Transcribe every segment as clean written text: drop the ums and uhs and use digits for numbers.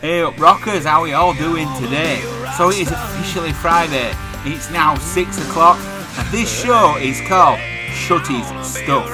Hey up rockers, how are you all doing today? So it is officially Friday, it's now 6 o'clock, and this show is called Shutty's Stuff.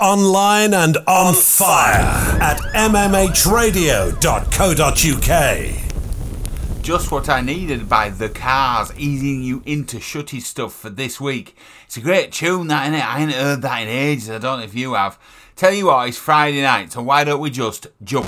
Online and on fire at mmhradio.co.uk. Just what I needed by The Cars, easing you into Shutty Stuff for this week. It's a great tune, that, innit? I ain't heard that in ages. I don't know if you have. Tell you what, it's Friday night, so why don't we just jump?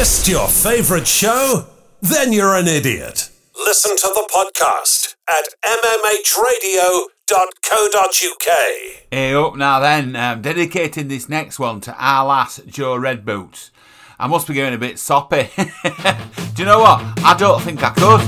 Missed your favourite show? Then you're an idiot. Listen to the podcast at mmhradio.co.uk. Hey up now then, I'm dedicating this next one to our lass, Joe Redboots. I must be going a bit soppy. Do you know what? I don't think I could.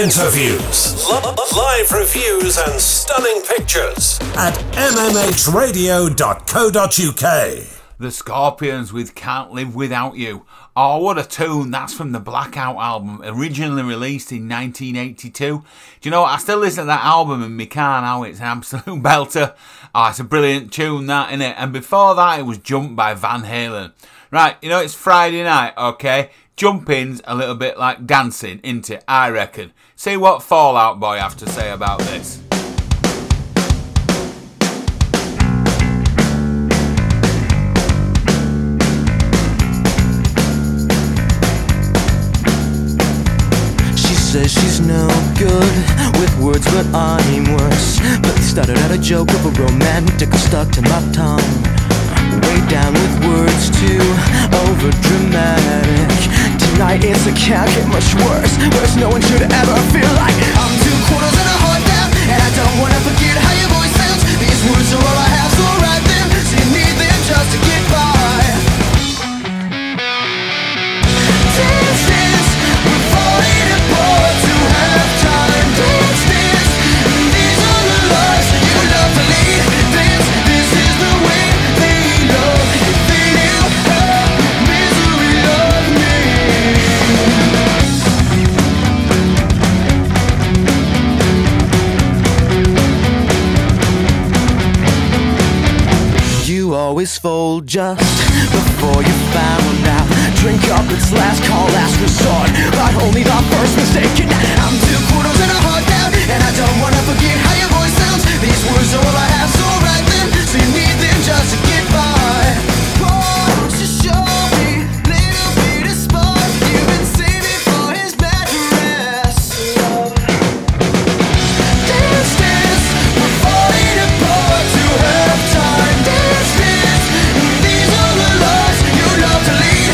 Interviews, live reviews and stunning pictures at mmhradio.co.uk. The Scorpions with Can't Live Without You. Oh, what a tune. That's from the Blackout album, originally released in 1982. Do you know what? I still listen to that album in my car now. It's an absolute belter. Oh, it's a brilliant tune, that, innit? And before that, it was Jump by Van Halen. Right, you know, it's Friday night, okay? Jumping's a little bit like dancing, isn't it? I reckon. See what Fall Out Boy have to say about this. She says she's no good with words, but I'm worse. But they started out a joke of a romantic stuck to my tongue. Way down with words too overdramatic. Tonight it's a can't get much worse. Worse no one should ever feel like. I'm 2 quarters and a heart down, and I don't wanna forget how your voice sounds. These words are all I have. always fold just before you found out. Drink up, it's last call, last resort, but only the first mistaken. I'm 2 quarters and a heart down, and I don't wanna forget how your voice sounds. These words are all I have, so write them, so you need them just to get by. Won't you show me a little bit of spark? You've been saving for his bad rest. Dance, dance, we're falling apart to have time. Dance, dance, these are the lies you love to lead.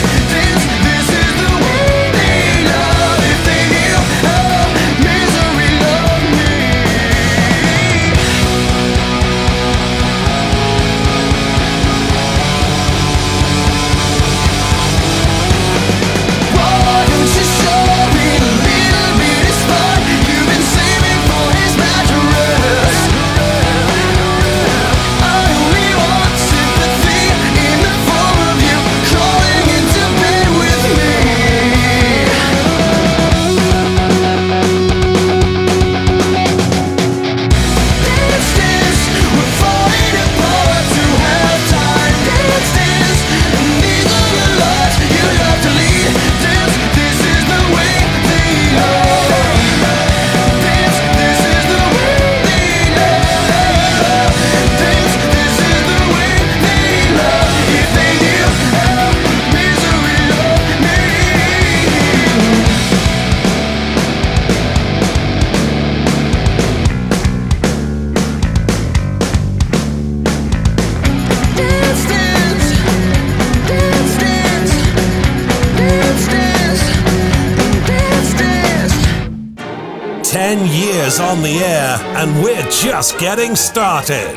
On the air, and we're just getting started.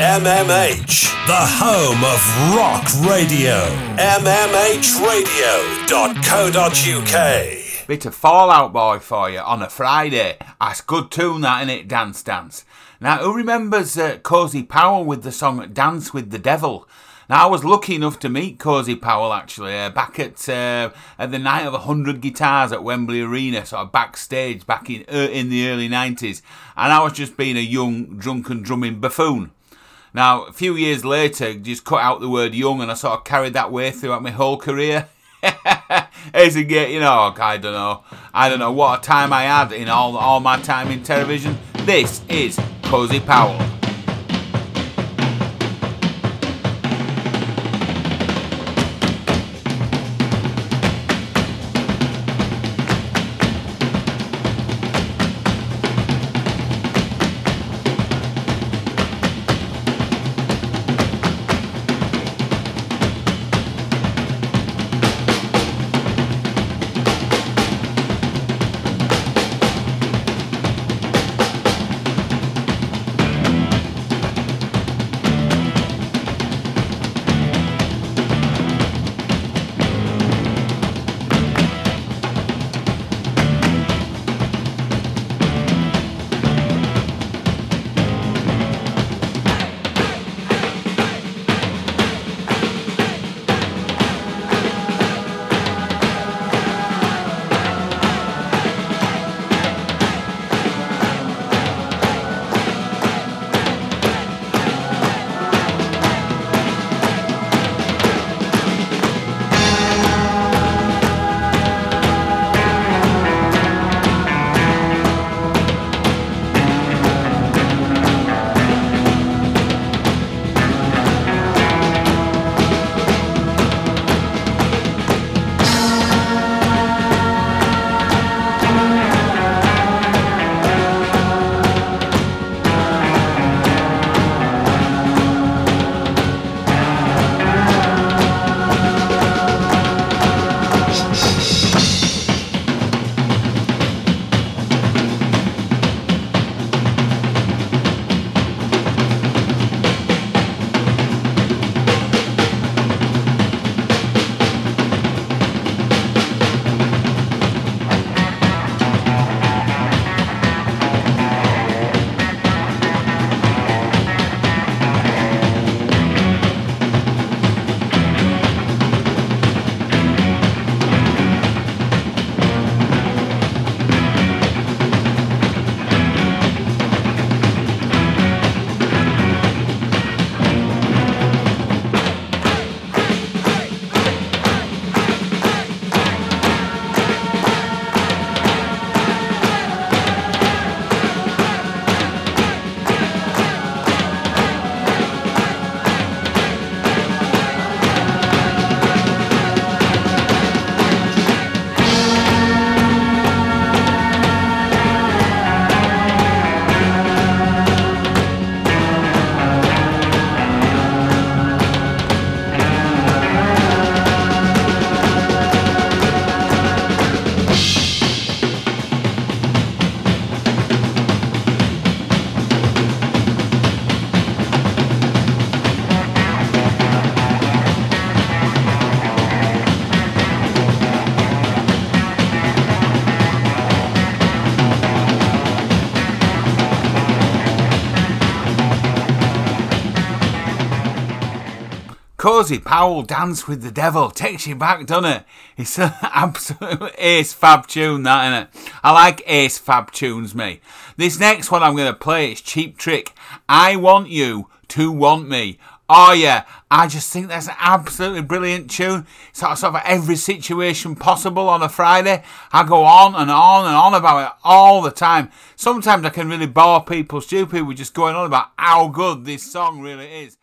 MMH, the home of rock radio. mmhradio.co.uk. Bit of Fallout Boy for you on a Friday. That's good tune, that innit, Dance Dance. Now, who remembers Cozy Powell with the song Dance with the Devil? Now, I was lucky enough to meet Cozy Powell, actually, back at the night of 100 guitars at Wembley Arena, sort of backstage, back in the early 90s. And I was just being a young, drunken, drumming buffoon. Now, a few years later, just cut out the word young, and I sort of carried that way throughout my whole career. It's a get, you know, I don't know what a time I had in all my time in Terrorvision. This is Cozy Powell. Cozy Powell, Dance with the Devil. Takes you back, doesn't it? It's an absolute ace fab tune, that, innit? I like ace fab tunes, me. This next one I'm going to play is Cheap Trick. I Want You to Want Me. Oh yeah, I just think that's an absolutely brilliant tune. It's sort of every situation possible on a Friday. I go on and on and on about it all the time. Sometimes I can really bore people stupid with just going on about how good this song really is.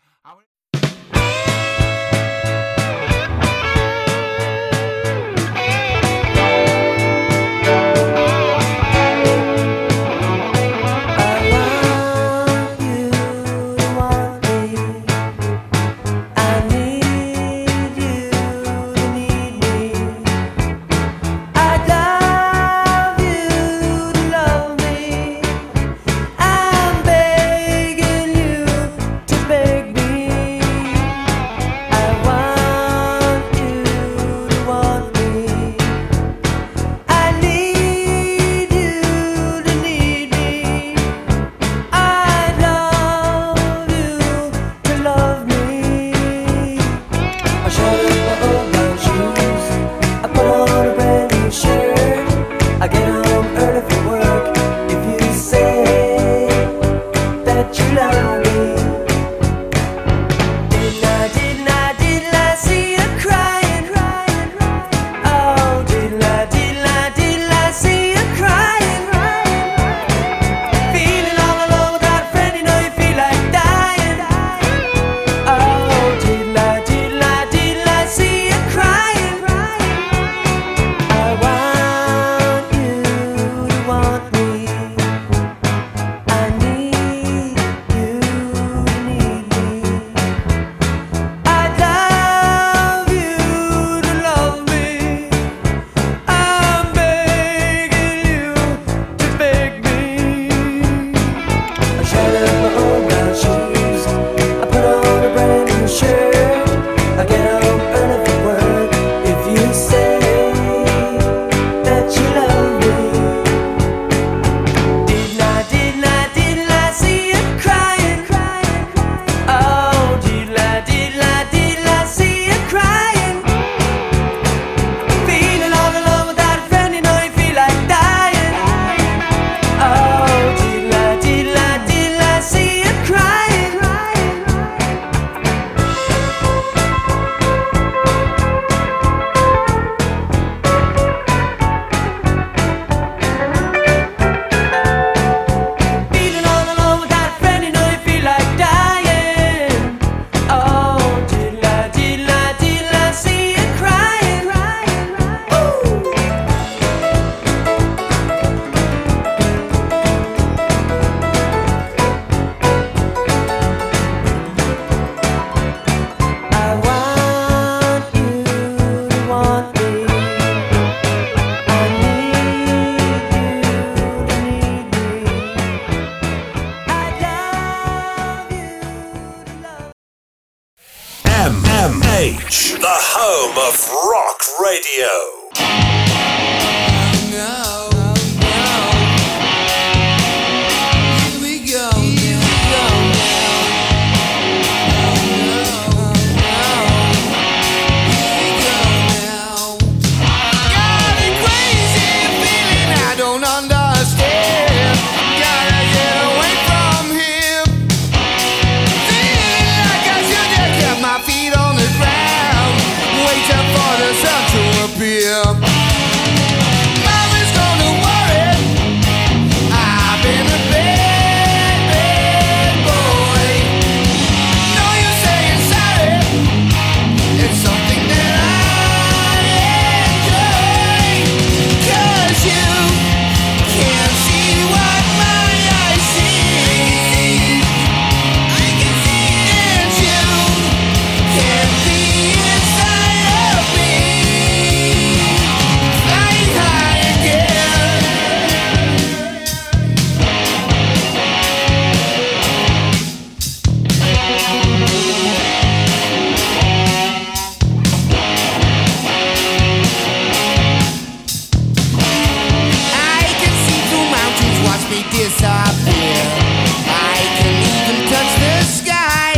I can even touch the sky,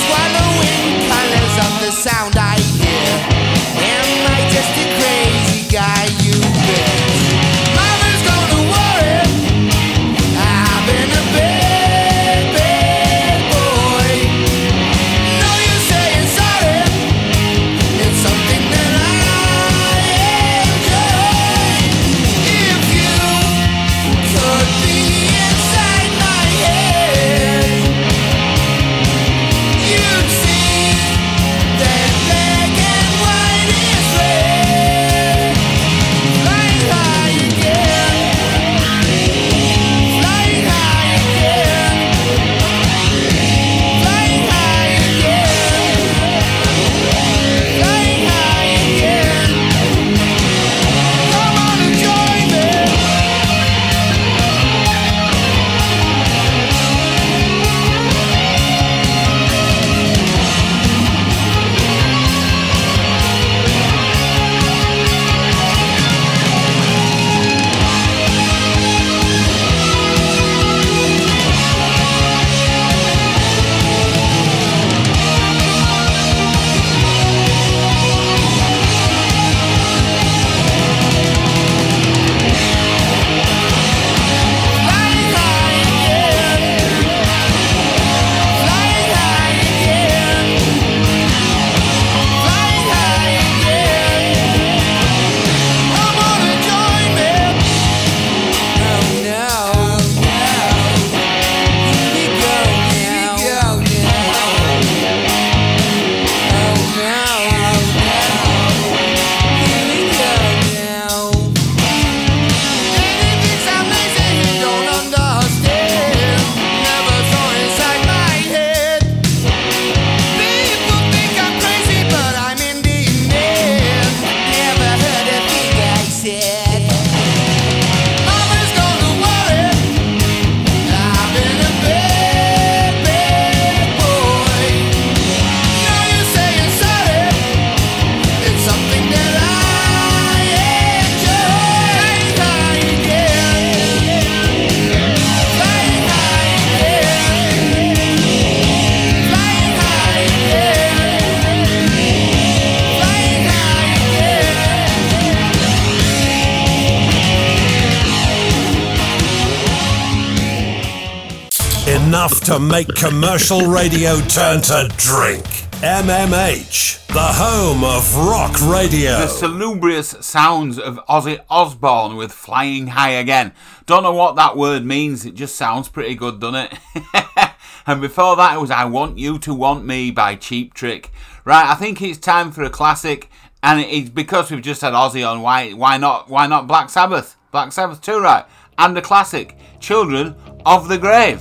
swallowing enough to make commercial radio turn to drink. MMH, the home of rock radio. The salubrious sounds of Ozzy Osbourne with Flying High Again. Don't know what that word means, it just sounds pretty good, doesn't it? And before that it was I Want You to Want Me by Cheap Trick. Right, I think it's time for a classic, and it's because we've just had Ozzy on, why not Black Sabbath? Black Sabbath too, right? And the classic, Children of the Grave.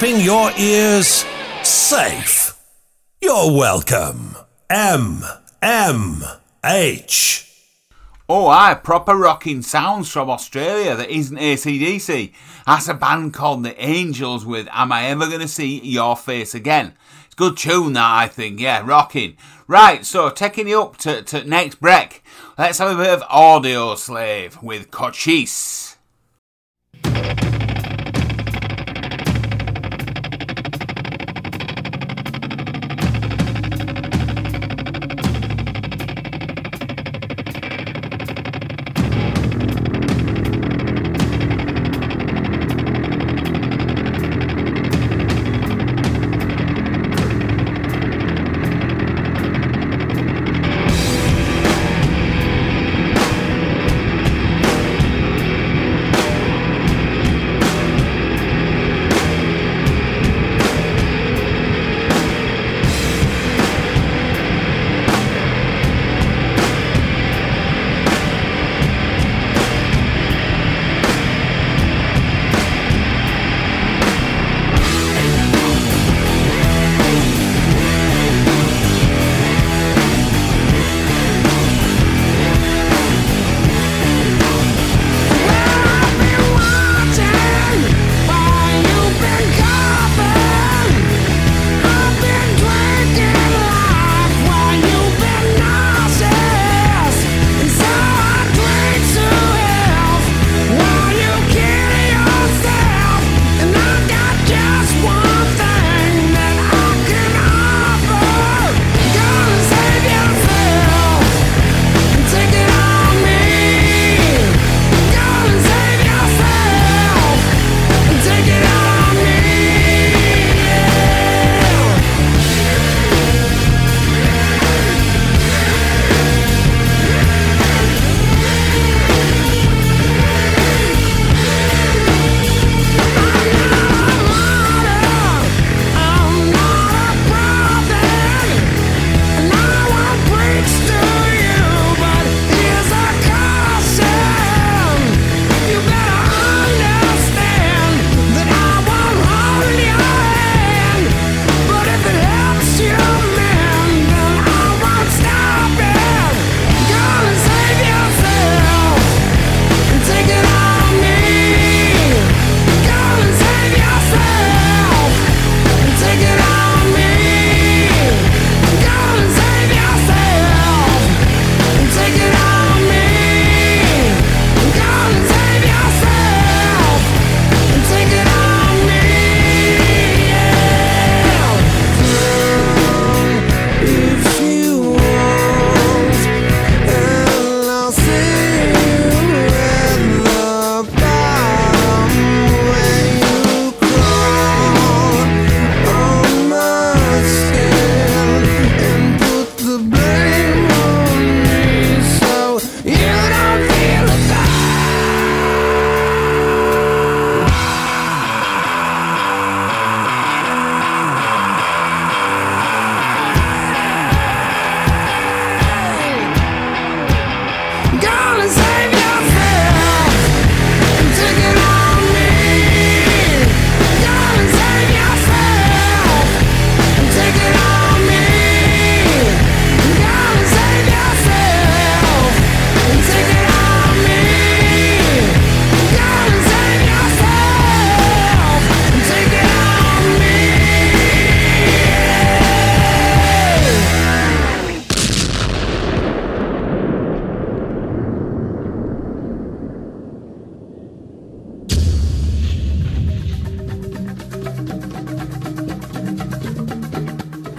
keeping your ears safe. You're welcome. MMH. Oh, aye, proper rocking sounds from Australia that isn't AC/DC. That's a band called The Angels with Am I Ever Gonna See Your Face Again? It's a good tune that, I think. Yeah, rocking. Right, so taking you up to next break, let's have a bit of Audio Slave with Cochise.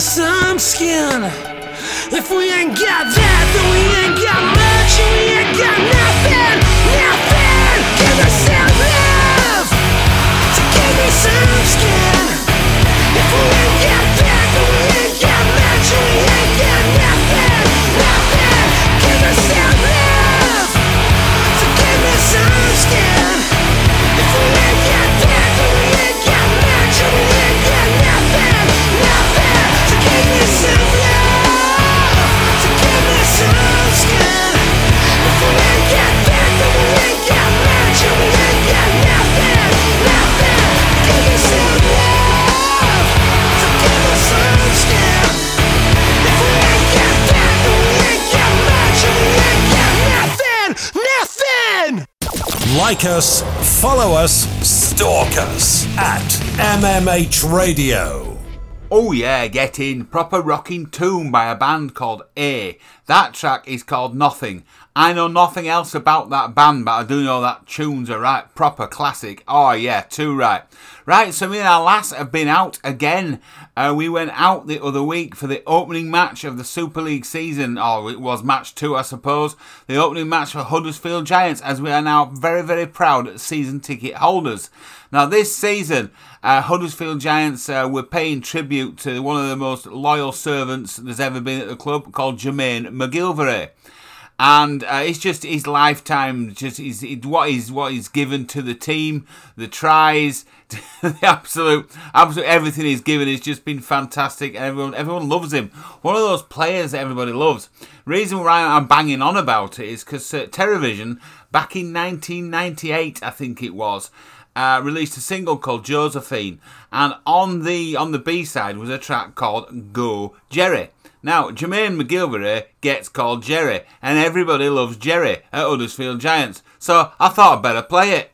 under some skin. If we ain't got that, then we ain't got much, and we ain't got nothing, nothing. Give us some love to give me some skin. If we ain't got that, then we ain't got much, and we ain't got nothing, nothing. Give us some love to give me some skin. If we ain't got that, then we ain't got much, and we ain't got nothing, nothing. So give me some love, so give me some skin. If we ain't got that, then we ain't got much, and we ain't got nothing, nothing. Give me some love, so give me some skin. If we ain't got that, then we ain't got much, and we ain't got nothing, nothing. Like us, follow us, stalk us at MMH Radio. Oh yeah, getting proper rocking tune by a band called A. That track is called Nothing. I know nothing else about that band, but I do know that tune's a right proper classic. Oh yeah, too right. Right, so me and our lass have been out again. We went out the other week for the opening match of the Super League season. Oh, it was match 2, I suppose. The opening match for Huddersfield Giants, as we are now very, very proud season ticket holders. Now, this season, Huddersfield Giants were paying tribute to one of the most loyal servants there's ever been at the club, called Jermaine McGilvery. And it's just his lifetime, just what he's given to the team, the tries, the absolute everything he's given has just been fantastic. Everyone loves him. One of those players that everybody loves. Reason why I'm banging on about it is because Terrorvision, back in 1998, I think it was, released a single called Josephine, and on the B-side was a track called Go Jerry. Now, Jermaine McGilvery gets called Jerry, and everybody loves Jerry at Huddersfield Giants, so I thought I'd better play it.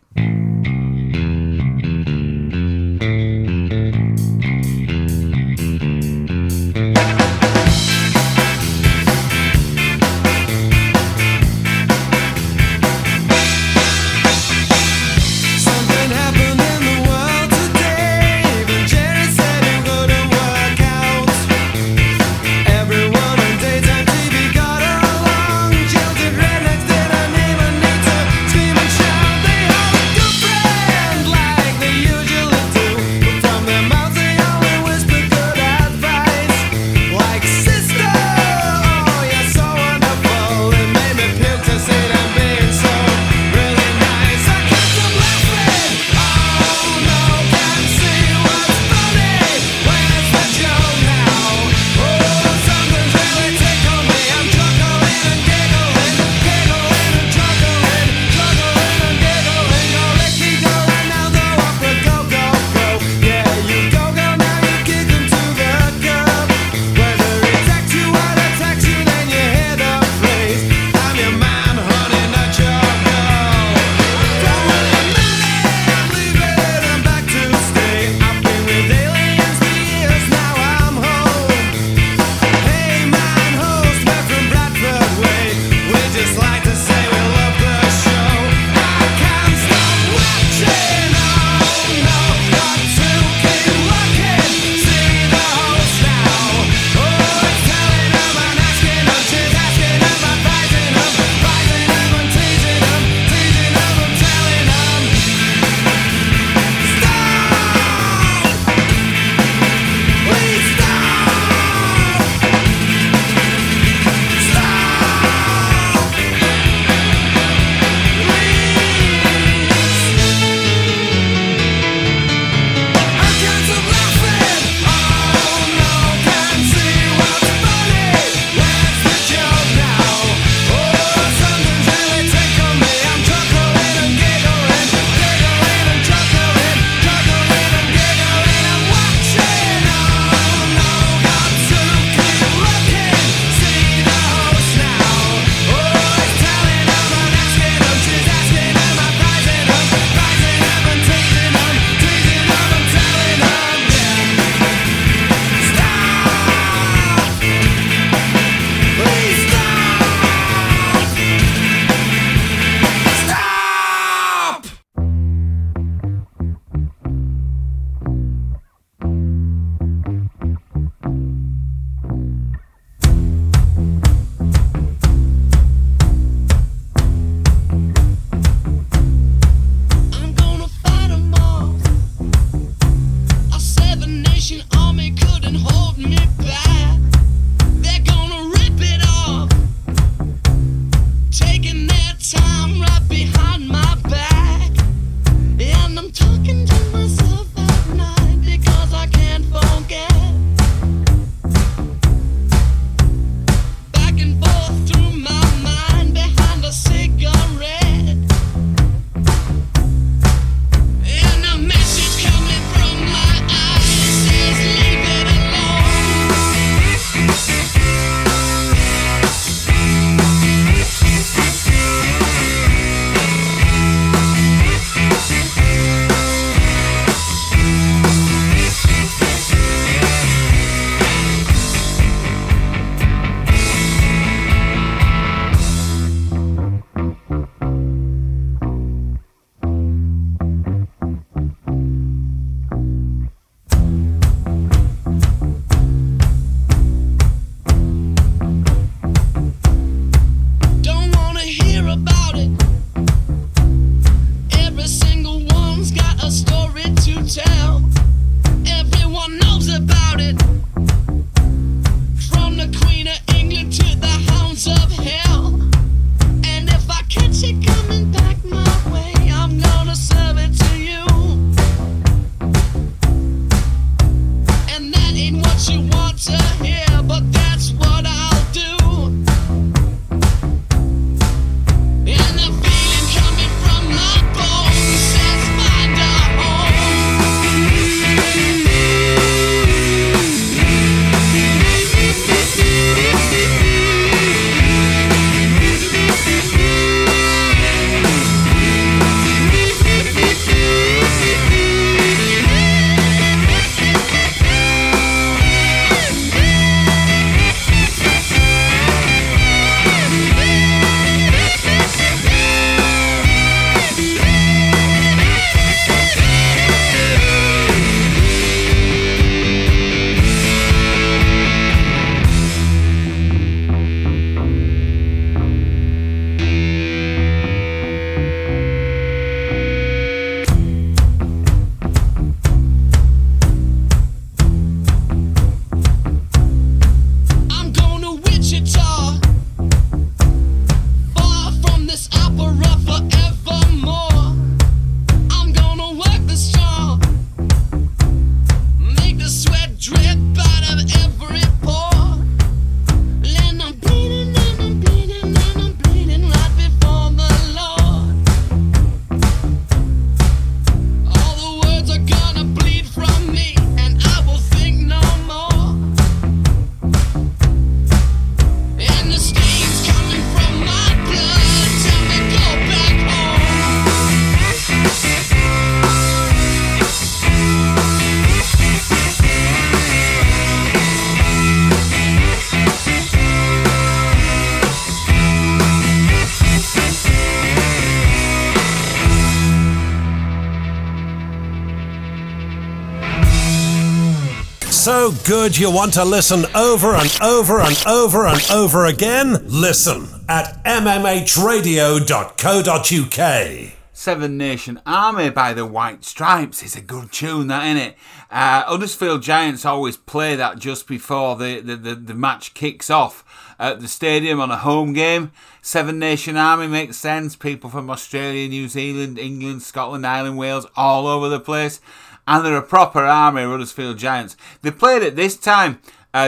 So good you want to listen over and over and over and over again? Listen at mmhradio.co.uk. Seven Nation Army by the White Stripes is a good tune, that, innit? Huddersfield Giants always play that just before the match kicks off at the stadium on a home game. Seven Nation Army makes sense. People from Australia, New Zealand, England, Scotland, Ireland, Wales, all over the place. And they're a proper army, Huddersfield Giants. They played it this time,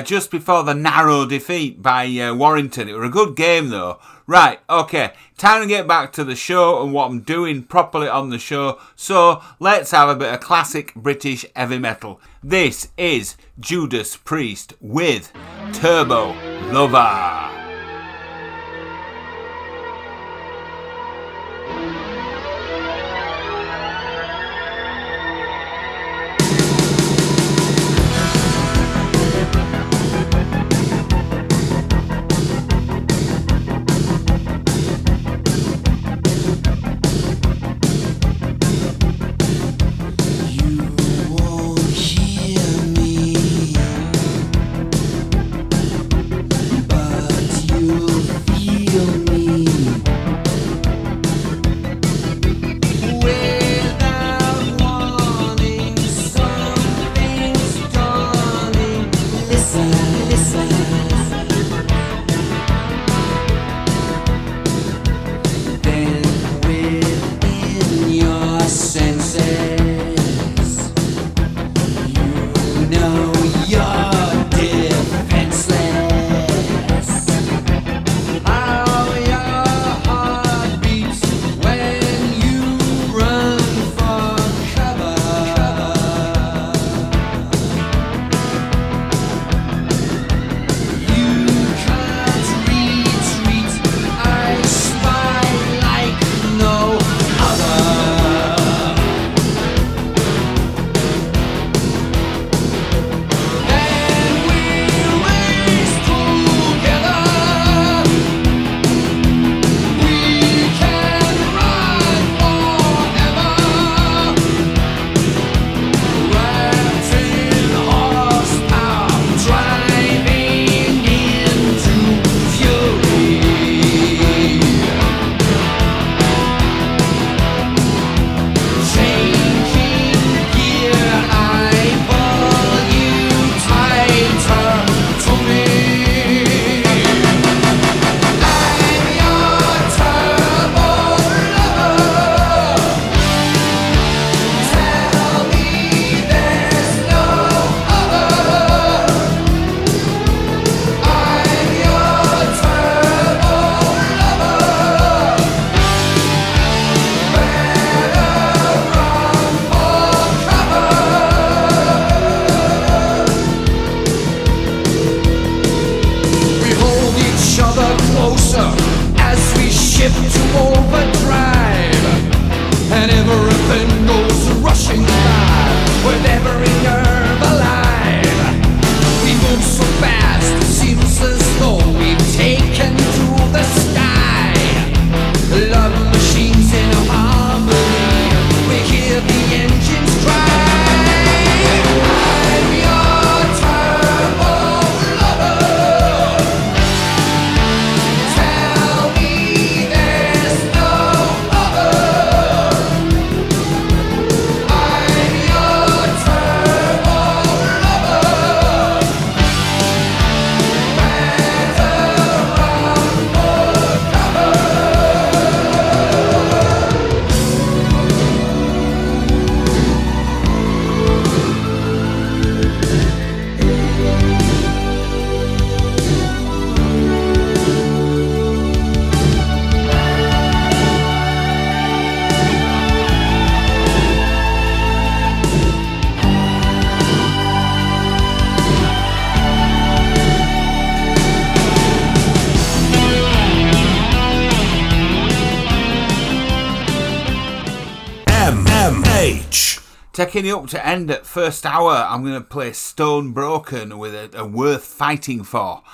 just before the narrow defeat by Warrington. It was a good game, though. Right, OK, time to get back to the show and what I'm doing properly on the show. So let's have a bit of classic British heavy metal. This is Judas Priest with Turbo Lover. Taking you up to end at first hour, I'm going to play Stone Broken with a Worth Fighting For.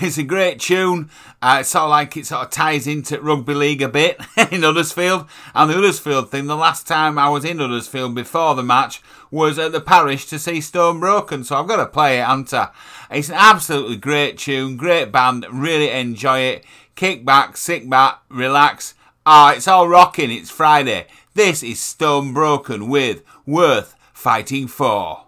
It's a great tune. It's sort of like it sort of ties into rugby league a bit in Huddersfield. And the Huddersfield thing, the last time I was in Huddersfield before the match was at the Parish to see Stone Broken. So I've got to play it, haven't I? It's an absolutely great tune, great band. Really enjoy it. Kick back, sit back, relax. Ah, it's all rocking. It's Friday. This is Stone Broken with Worth Fighting For.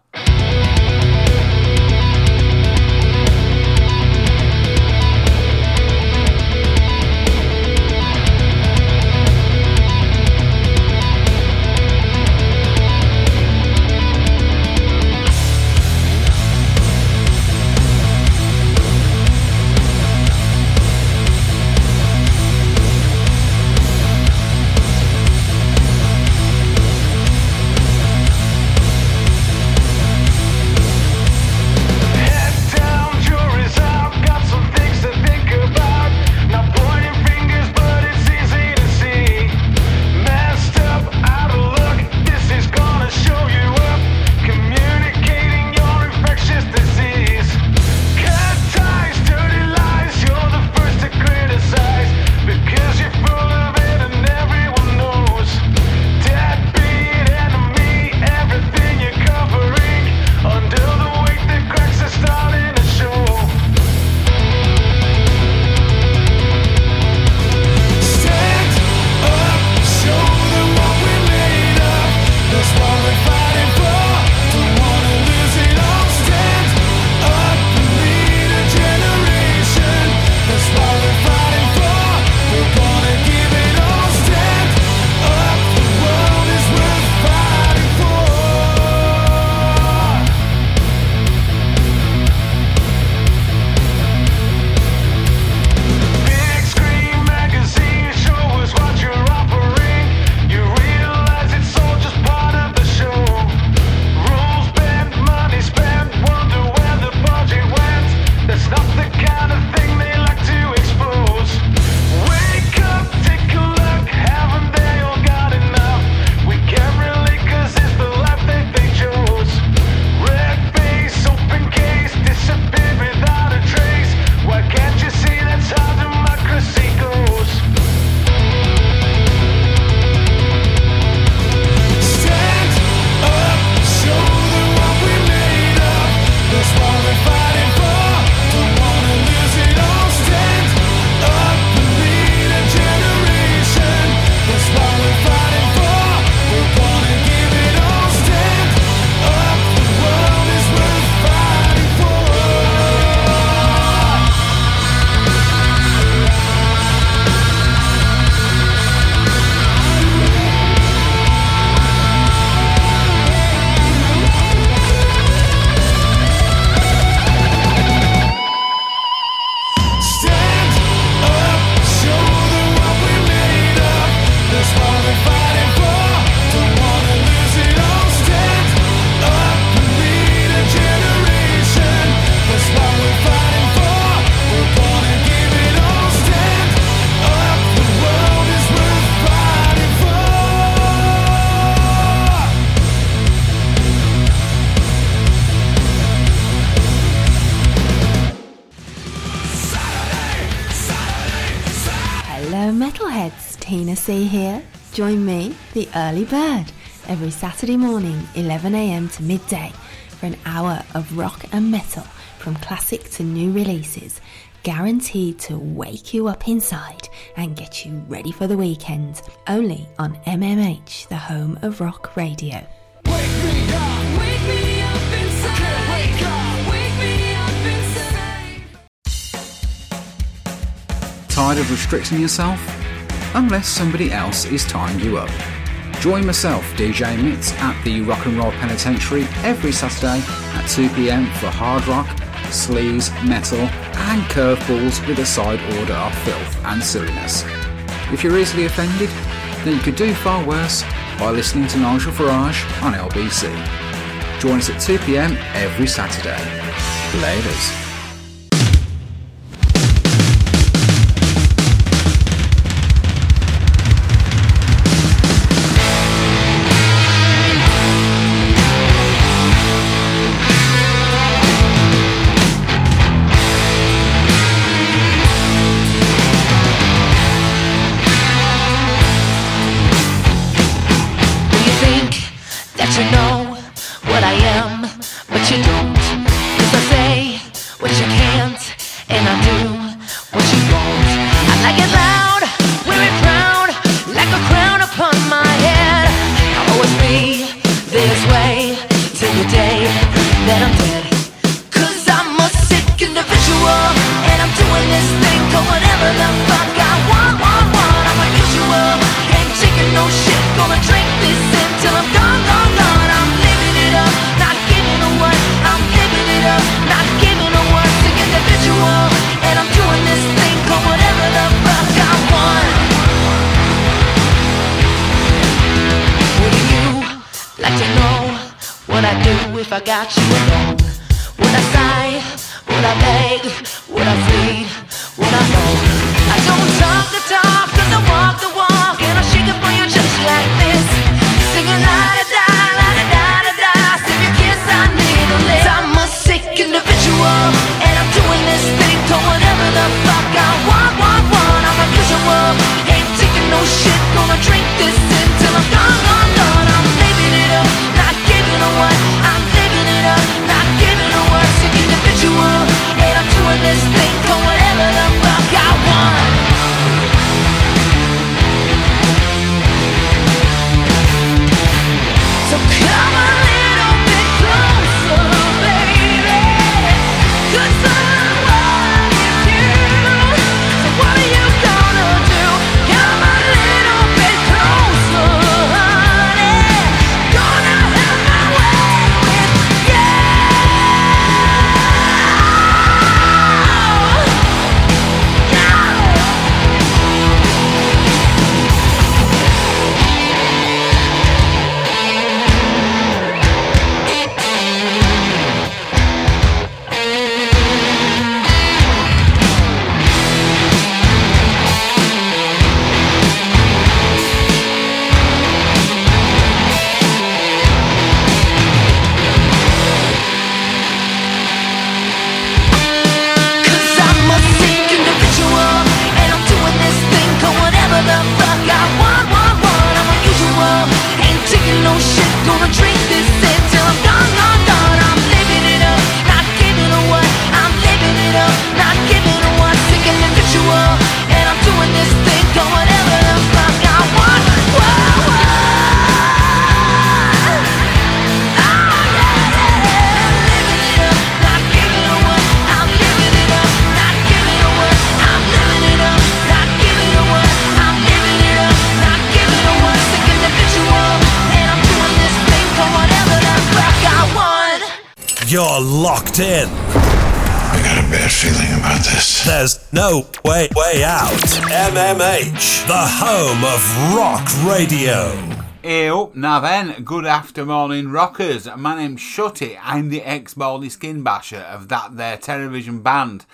Here, join me, the Early Bird, every Saturday morning, 11am to midday, for an hour of rock and metal, from classic to new releases, guaranteed to wake you up inside and get you ready for the weekend, only on MMH, the home of rock radio. Wake me up inside. Tired of restricting yourself? Unless somebody else is tying you up. Join myself, DJ Mitz, at the Rock and Roll Penitentiary every Saturday at 2pm for hard rock, sleaze, metal and curveballs with a side order of filth and silliness. If you're easily offended, then you could do far worse by listening to Nigel Farage on LBC. Join us at 2pm every Saturday. Laters. unusual, and I'm doing this thing called whatever the fuck I want. I'm unusual, can't take no shit, gonna drink this in till I'm gone. I'm living it up, not giving a what. I'm living it up, not giving a what. Sick individual, and I'm doing this thing called whatever the fuck I want. Would you like to know what I do if I got you alone? Would I sigh? Would I beg? Would I plead? Would I moan? I don't talk the talk, 'cause I walk the walk, and I shake it for you just like this. Sing a la-da-da, la-da-da-da-da. Save your kiss, I need a lift. I'm a sick individual, and I'm doing this thing to whatever the fuck I want. I'm unusual, ain't taking no shit, gonna drink this until I'm gone. I'm living it up, not giving a what. I'm living it up, not giving a what. Sick individual, and I'm doing this thing to whatever the fuck I want. So come a little bit closer, baby, 'cause I want you. So what are you gonna do? Come a little bit closer, honey. Gonna have my way with you. Cause I'm a sick individual, and I'm doing this thing called whatever the fuck I want. I'm unusual, ain't taking no shit, gonna drink this until I'm gone. I'm living it up, not giving a what. I'm living it up, not giving a what. Sick individual, and I'm doing this thing called whatever the fuck I want. Whoa. You're locked in. I got a bad feeling about this. There's no way out. MMH, the home of rock radio. Hey up, now then, good afternoon rockers. My name's Shutty, I'm the ex-baldy skin basher of that there Terrorvision band.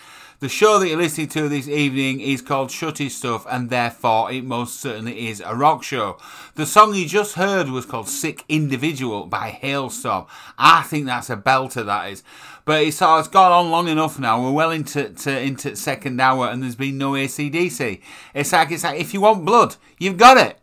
The show that you're listening to this evening is called Shutty's Stuff, and therefore it most certainly is a rock show. The song you just heard was called Sick Individual by Halestorm. I think that's a belter, that is. But it's gone on long enough now. We're well into second hour and there's been no AC/DC. It's like if you want blood, you've got it.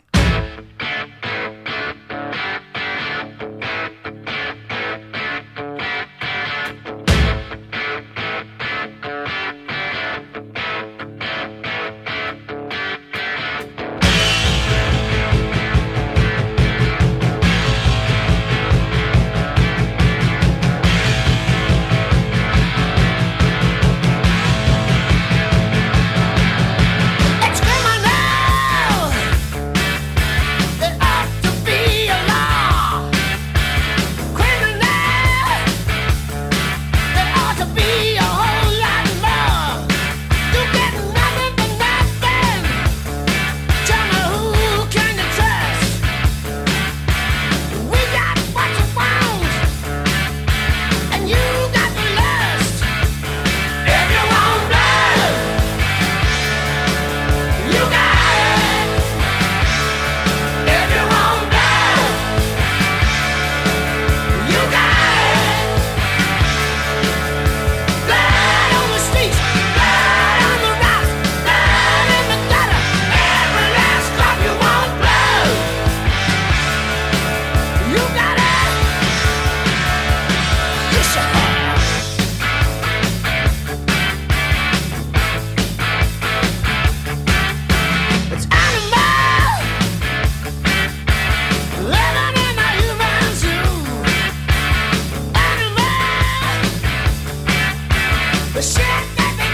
The shit that they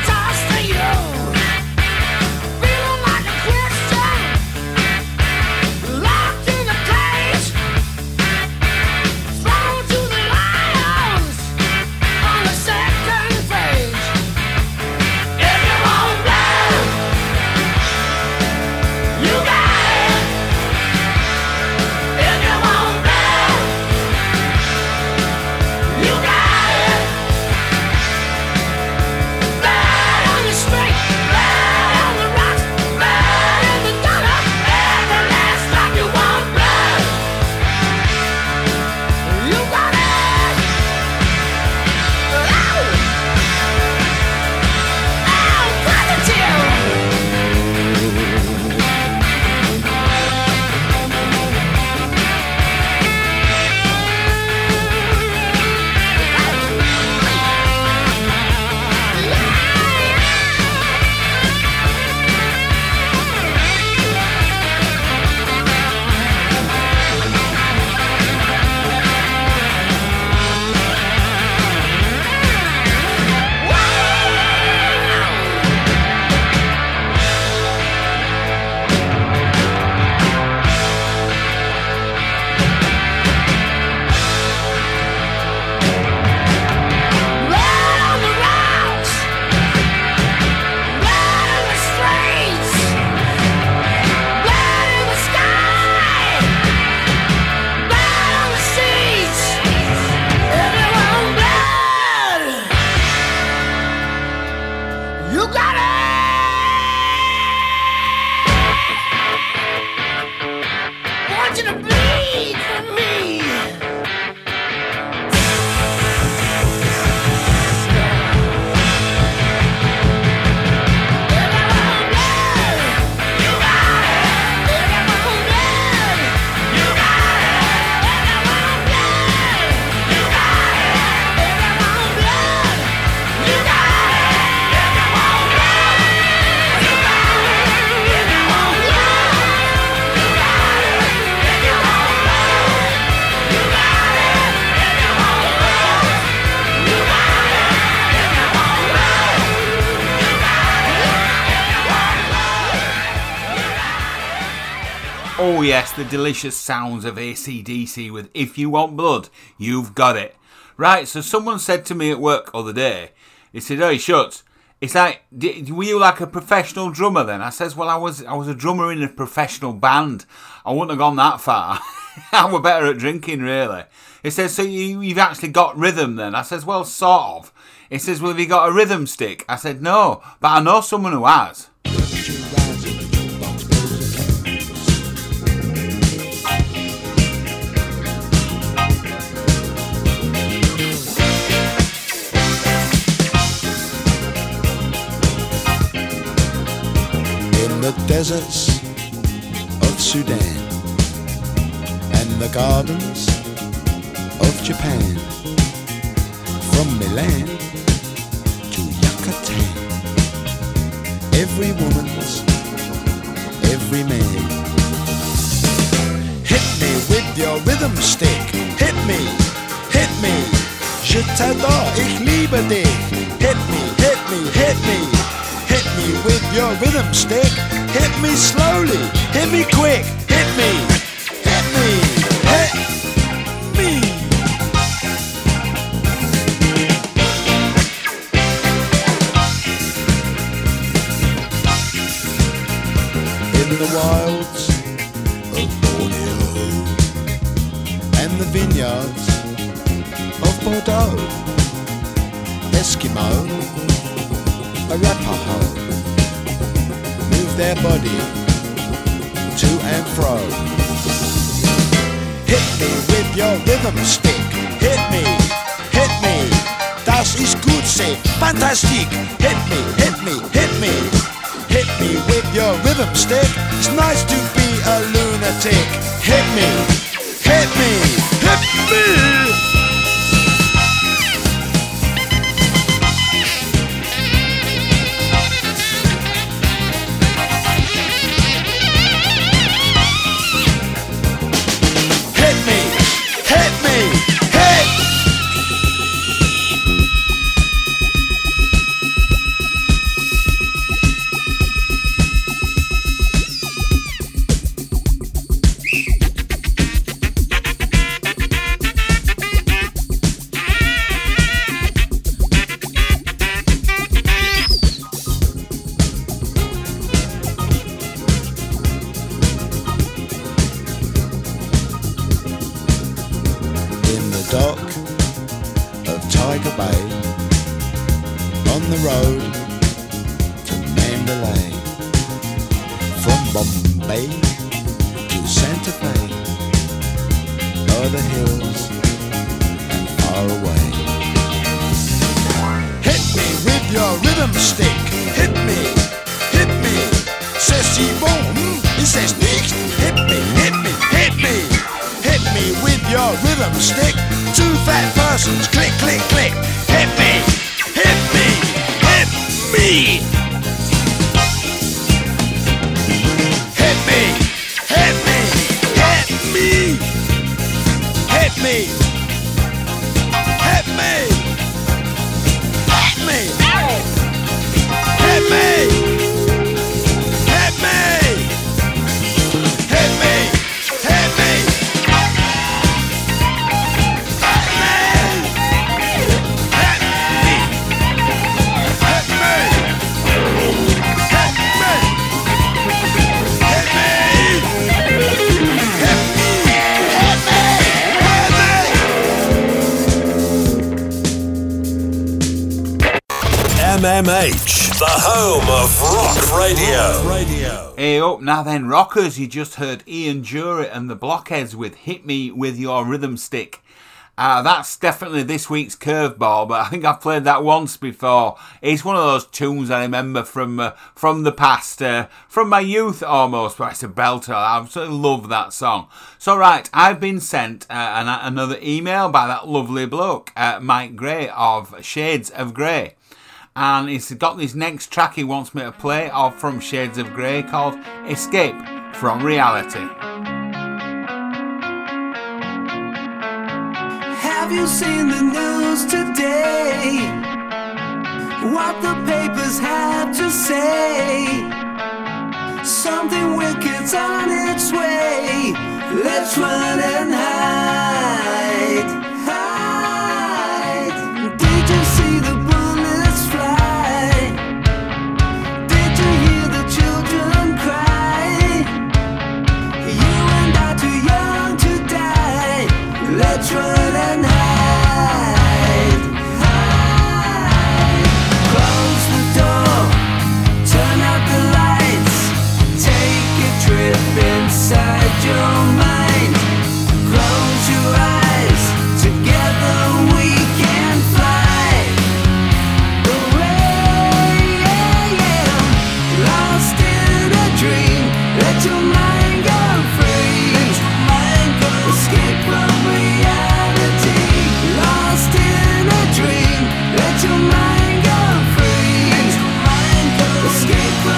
Oh yes, the delicious sounds of AC/DC with If You Want Blood, You've Got It. Right, so someone said to me at work the other day, he said, "Hey, Shut, it's like, were you like a professional drummer then?" I says, "Well, I was a drummer in a professional band. I wouldn't have gone that far. I were better at drinking, really." He says, "So you've actually got rhythm then?" I says, "Well, sort of." He says, "Well, have you got a rhythm stick?" I said, "No, but I know someone who has." The deserts of Sudan and the gardens of Japan, from Milan to Yucatan, every woman's, every man. Hit me with your rhythm stick, hit me, hit me. Je t'adore, ich liebe dich. Hit me, hit me, hit me. Hit me with your rhythm stick. Hit me slowly, hit me quick. Hit me, hit me, hit me. In the wilds of Borneo and the vineyards of Bordeaux, Eskimo Arapaho move their body to and fro. Hit me with your rhythm stick. Hit me, hit me. Das ist gut, say fantastic. Hit me, hit me, hit me. Hit me with your rhythm stick. It's nice to be a lunatic. Hit me, hit me, hit me. MMH, the home of rock radio. Hey up now then, rockers, you just heard Ian Dury and the Blockheads with Hit Me With Your Rhythm Stick. That's definitely this week's curveball, but I think I've played that once before. It's one of those tunes I remember from the past, from my youth almost, but it's a belter. I absolutely love that song. So right, I've been sent another email by that lovely bloke, Mike Gray of Shades of Gray. And he's got this next track he wants me to play of from Shades of Grey called Escape from Reality. Have you seen the news today? What the papers have to say? Something wicked's on its way. Let's run and hide. Did you see the bullets fly? Did you hear the children cry? You and I too young to die. Let's run and hide. Inside your mind, close your eyes, together we can fly away, yeah, yeah. Lost in a dream, let your mind go free, let your mind go escape from reality. Lost in a dream, let your mind go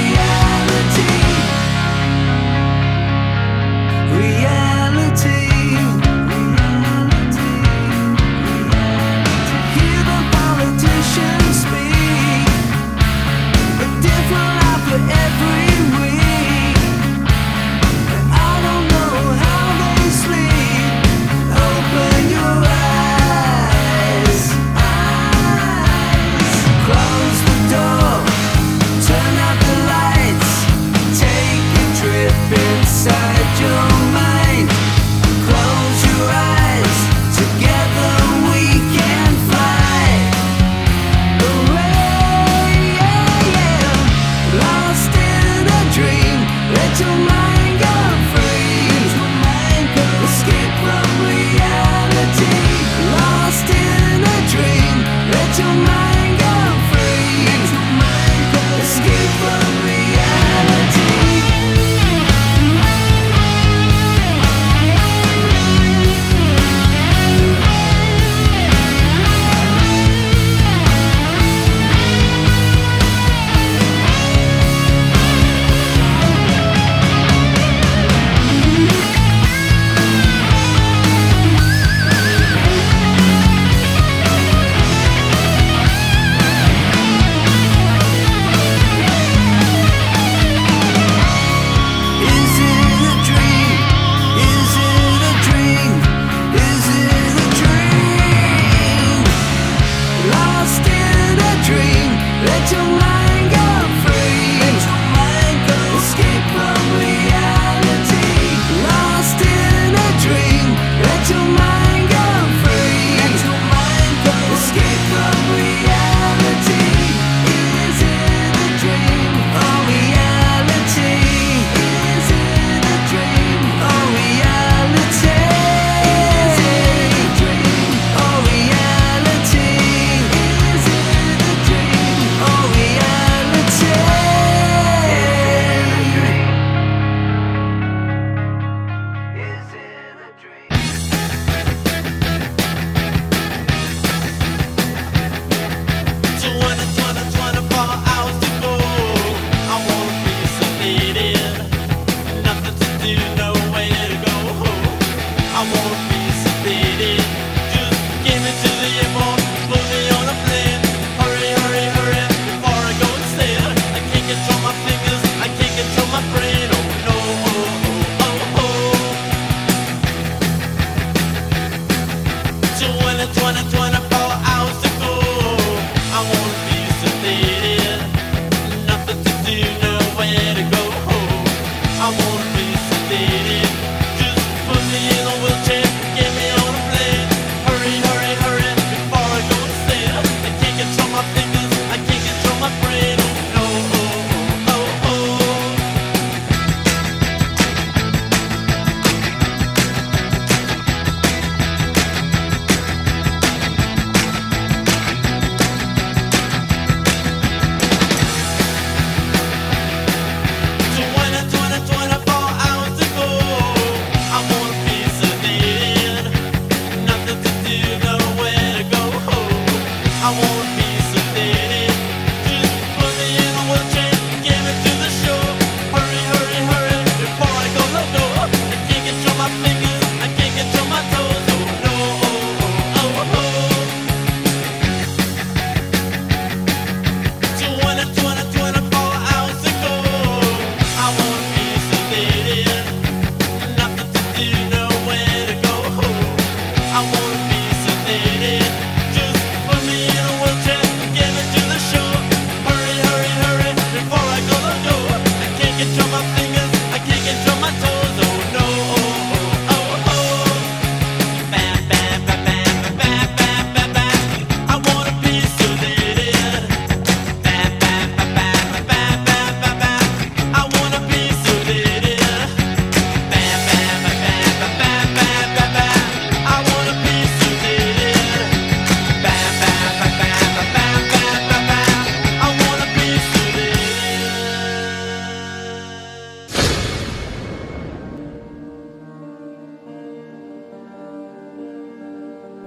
free, let your mind go escape from reality. Inside your mind, close your eyes, together we can fly away, yeah, yeah. Lost in a dream, let your mind go free, let your mind go escape from reality. Lost in a dream, let your mind go free, let your mind go escape from reality.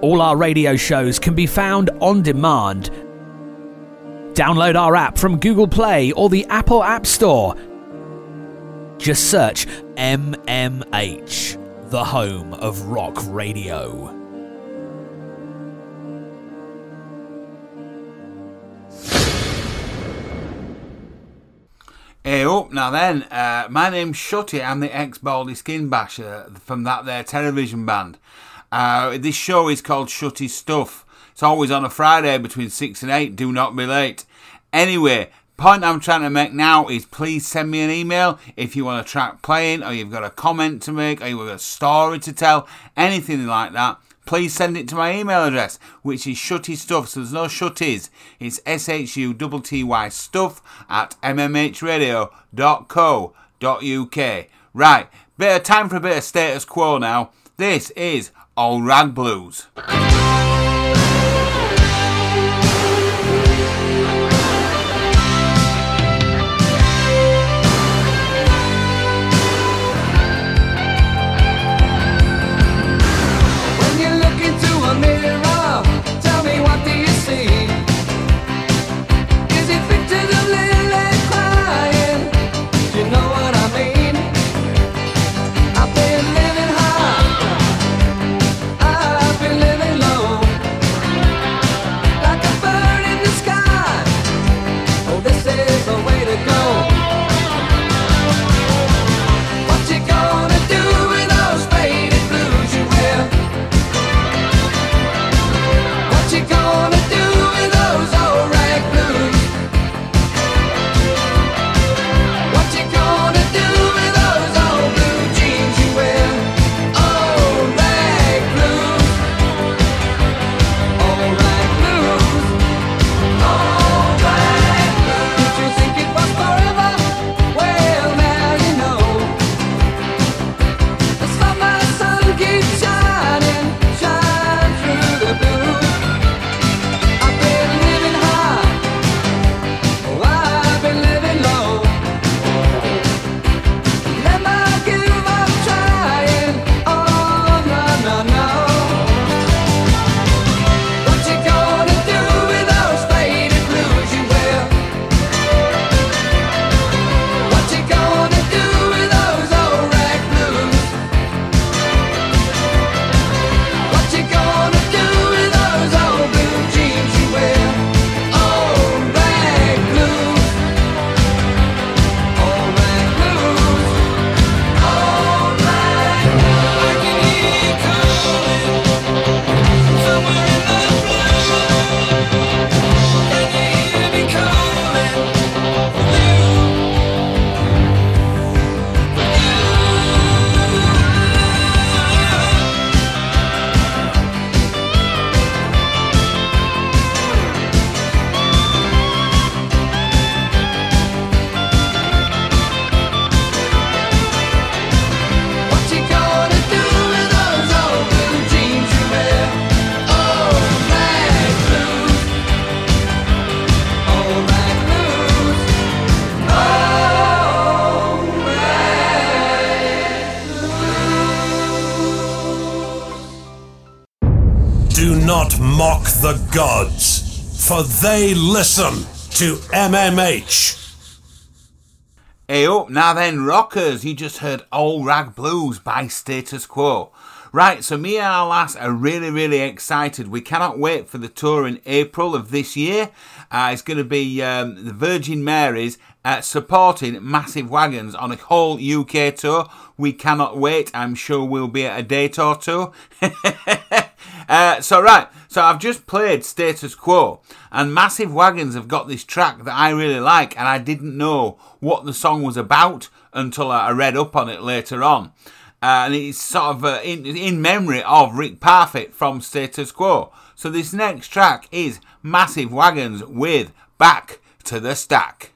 All our radio shows can be found on demand. Download our app from Google Play or the Apple App Store. Just search MMH, the home of rock radio. Hey up, now then, my name's Shutty, I'm the ex-baldy skin basher from that there Terrorvision band. This show is called Shutty's Stuff. It's always on a Friday between 6 and 8, do not be late. Anyway, point I'm trying to make now is please send me an email if you want a track playing, or you've got a comment to make, or you've got a story to tell, anything like that. Please send it to my email address, which is Shutty Stuff, so there's no shutties. It's SHUTTY stuff at mmhradio.co.uk. Right, bit of time for a bit of status quo now. This is Old Rag Blues. The gods, for they listen to MMH. Hey up, now then rockers, you just heard Old Rag Blues by Status Quo. Right, so me and our lass are really excited. We cannot wait for the tour in April of this year. It's going to be the Virgin Marys supporting Massive Wagons on a whole UK tour. We cannot wait. I'm sure we'll be at a date or two. So I've just played Status Quo, and Massive Wagons have got this track that I really like, and I didn't know what the song was about until I read up on it later on. And it's sort of in memory of Rick Parfitt from Status Quo. So this next track is Massive Wagons with Back to the Stack.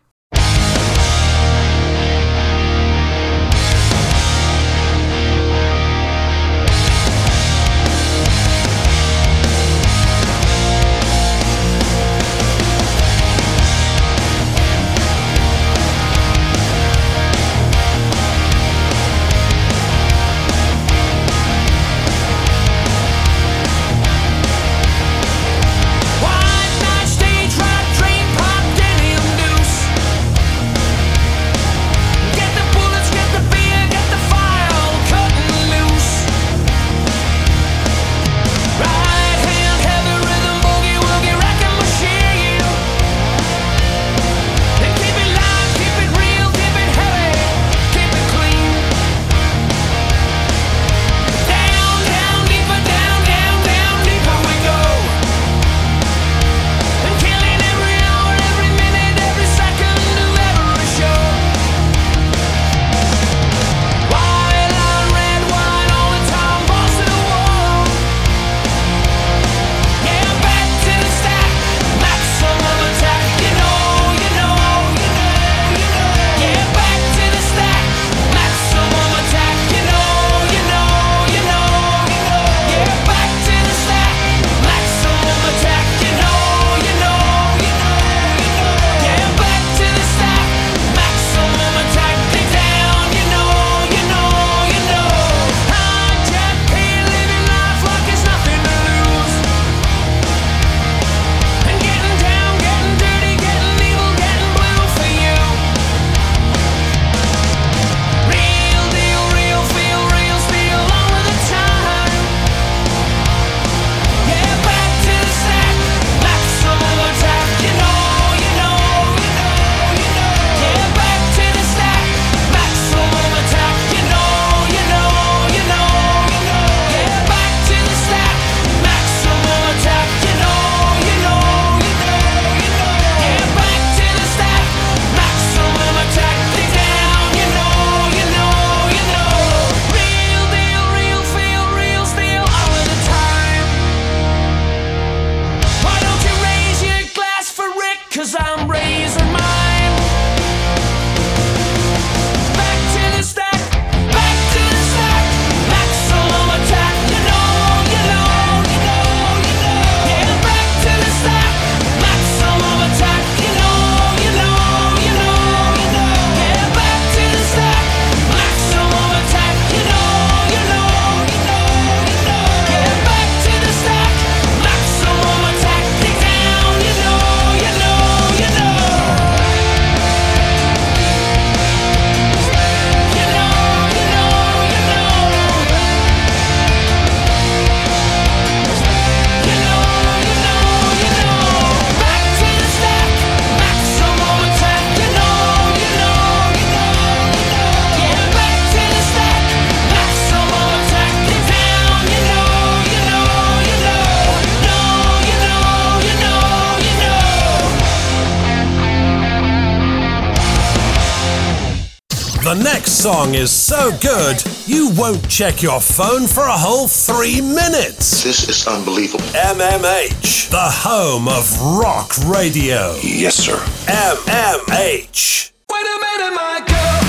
The next song is so good, you won't check your phone for a whole 3 minutes. This is unbelievable. MMH, the home of rock radio. Yes, sir. MMH. Wait a minute, my girl.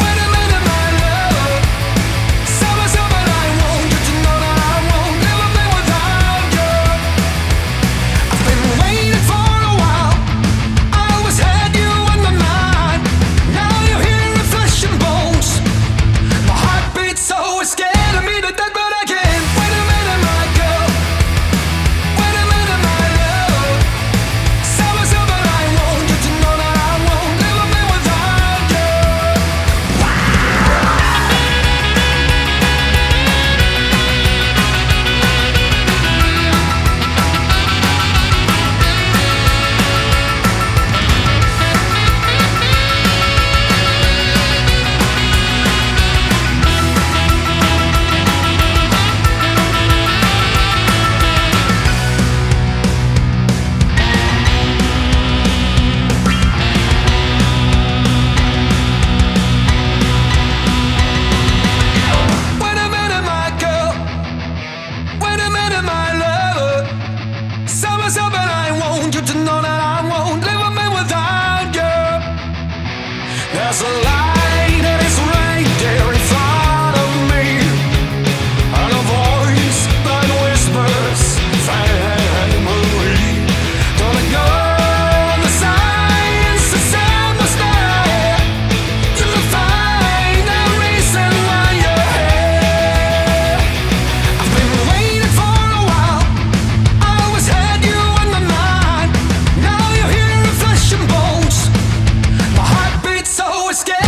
Wait a minute, my love. Say myself that I won't, but you know that I won't never play without you. I've been waiting for a while. I always had you in my mind. Now you're here in flesh and bones. My heart beats so it's scared of me to death, but I can't. Wait a minute, my girl. Wait a minute, my love. Say myself that I won't, but you know that I won't never play without you. Wait a minute, my girl. Wait a minute, my lover. Say myself that I want you to know that I won't live a man without you. There's a light that is right there in front of me, and a voice that whispers, family. Don't ignore the signs that said must stay. You'll find a reason why you're here. I've been waiting for a while. I always had you in my mind. Now you're here in flesh and bones. My heart beats so it's scared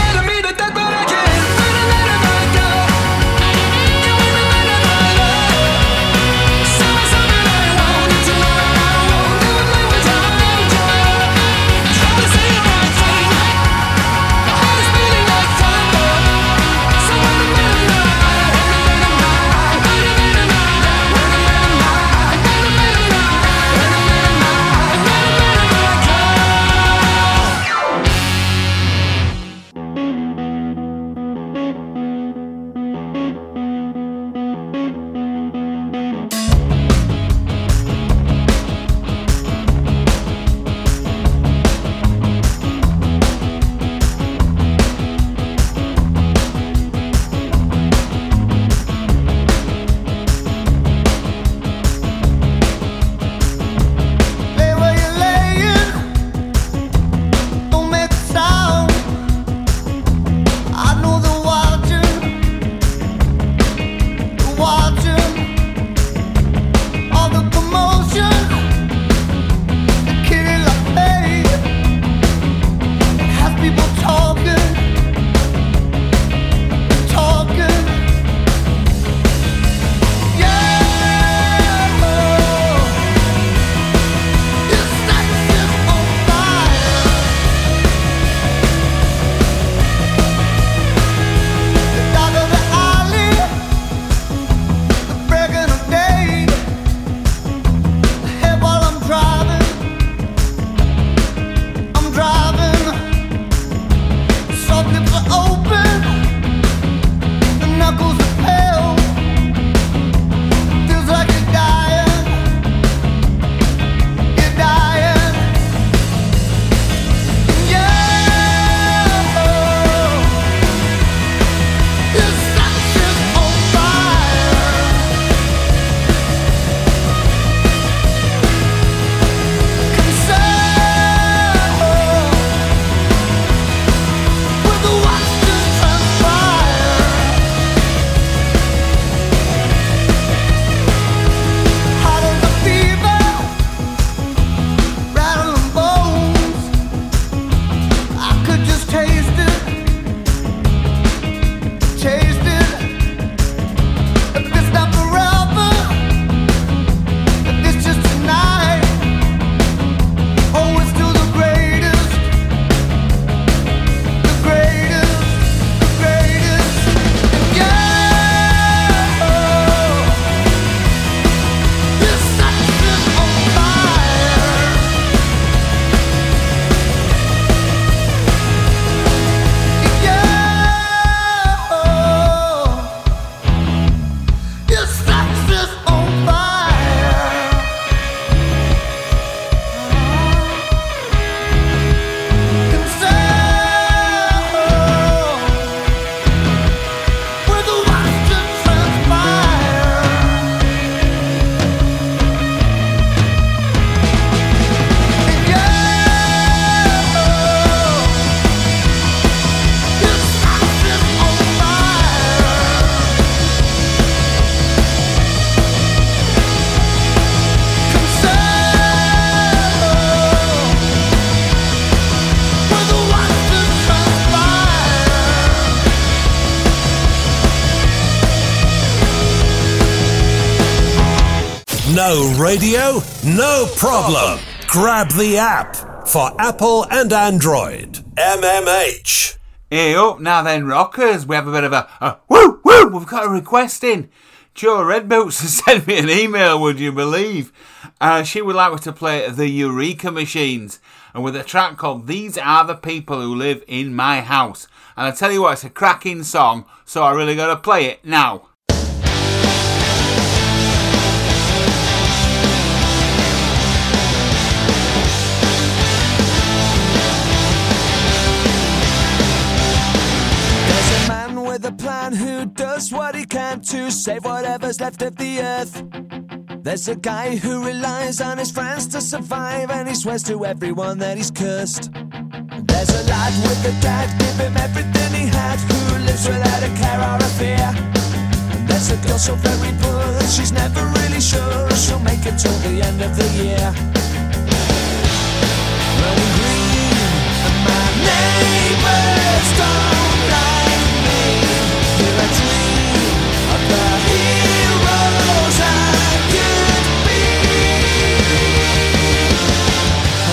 No radio? No problem. Grab the app for Apple and Android. MMH. Hey up, now then, rockers. We have a bit of a woo woo. We've got a request in. Joe Redboots has sent me an email, would you believe? She would like me to play the Eureka Machines, and with a track called These Are the People Who Live in My House. And I tell you what, it's a cracking song, so I really gotta play it now. Who does what he can to save whatever's left of the earth. There's a guy who relies on his friends to survive, and he swears to everyone that he's cursed. There's a lad with a dad, give him everything he had, who lives without a care or a fear. And there's a girl so very poor that she's never really sure she'll make it till the end of the year. Running green, and my neighbours don't like me. I dream of the heroes I could be.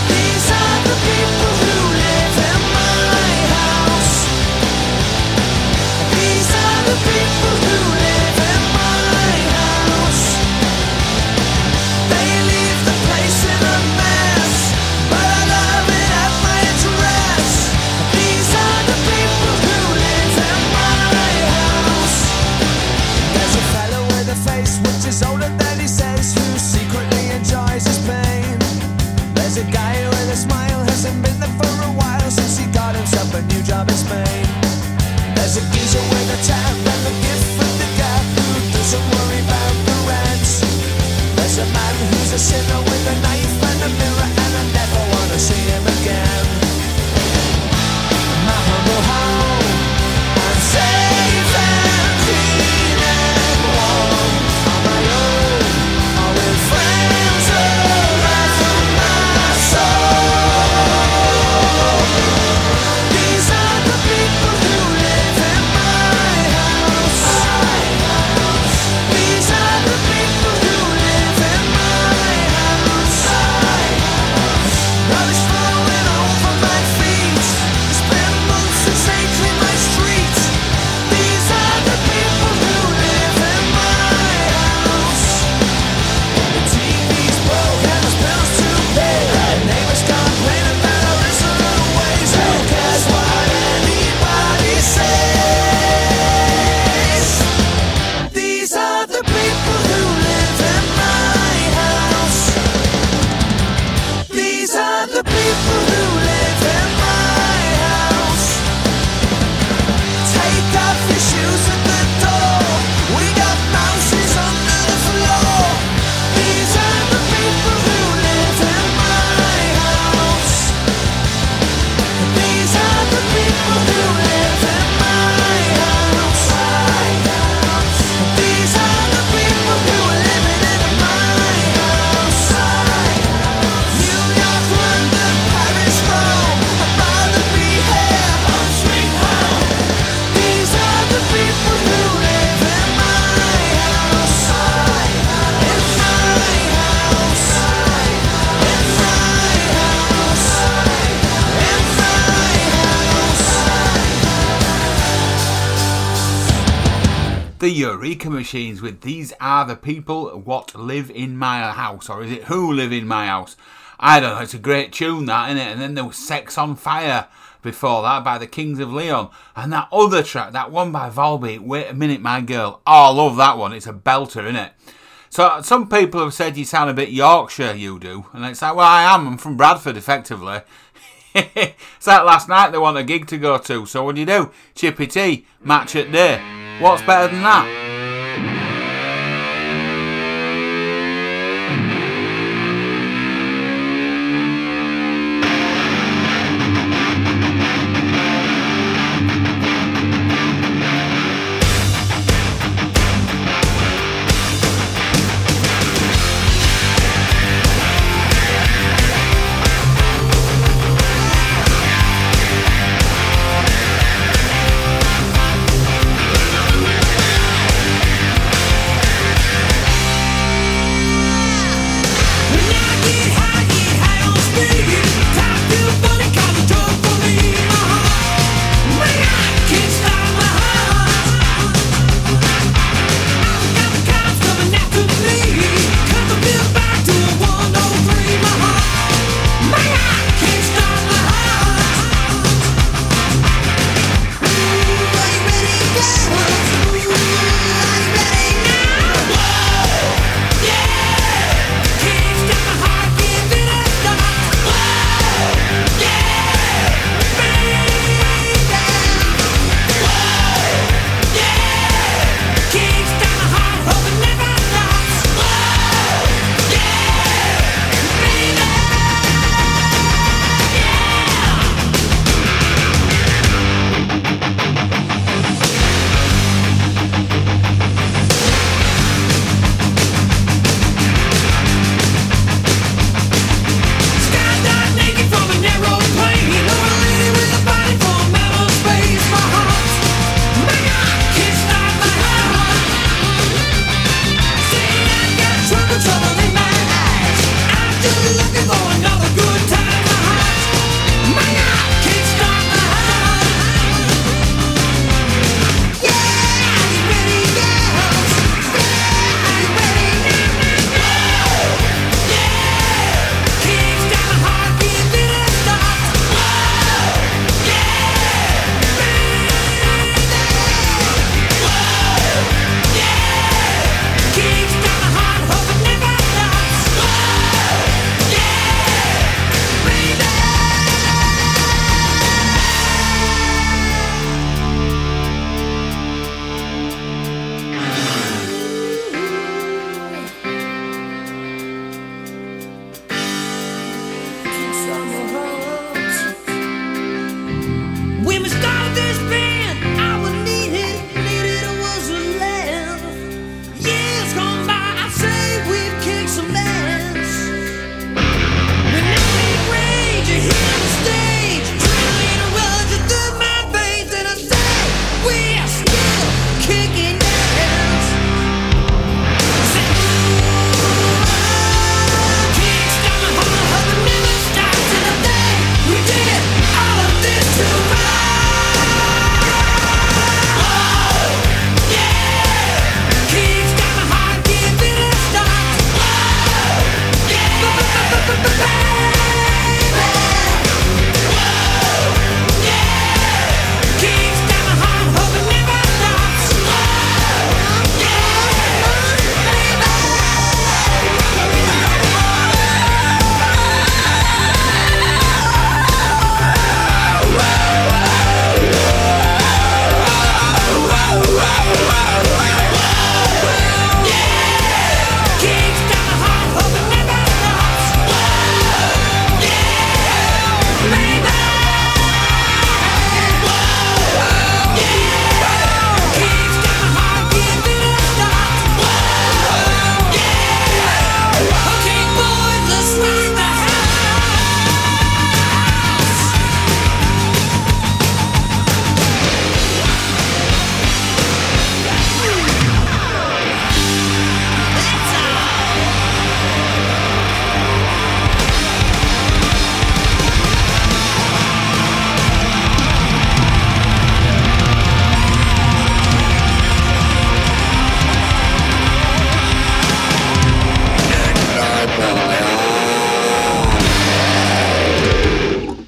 These are the people who live in my house. These are the people who live in my house. They leave the place in a mess, but I'm in at my address. These are the people who live in my house. There's a fellow with a face which is older than he says, who secretly enjoys his pain. There's a guy with a smile, hasn't been there for a while since he got himself a new job in Spain. There's a geezer with a tap and a gift from the guy who doesn't worry about the rent. There's a man who's a sinner with a knife and a mirror, and I never want to see him again. My humble home, I'm safe and clean and warm. On my own, or with friends around for my soul. These are the people who live in my house. These are the people who live in my house. Blood is flowing over my feet. It's been months since I cleaned my streets. These are the people who live in my house. The TV's broke and there's bills to pay. The neighbors complain about our insolent ways. Who cares what anybody says? These are the people who live in my house. These are the people who live in my house. Take off your shoes at the door. We got mouses under the floor. These are the people who live in my house. These are the people who live in my house. These are the people who are living in my house. New York, London, Paris, Rome. I'd rather be here on sweet home. These are the people who live in my house. In my house. In my house. In my house. The Eureka Machines with These Are the People What Live in My House, or is it Who Live in My House? I don't know, it's a great tune that, isn't it? And then there was Sex on Fire before that by the Kings of Leon. And that other track, that one by Volbeat, Wait a Minute My Girl. Oh, I love that one, it's a belter, isn't it? So some people have said you sound a bit Yorkshire, you do. And it's like, well, I am, I'm from Bradford, effectively. It's like last night they want a gig to go to, so what do you do? Chippy tea, match at day. What's better than that?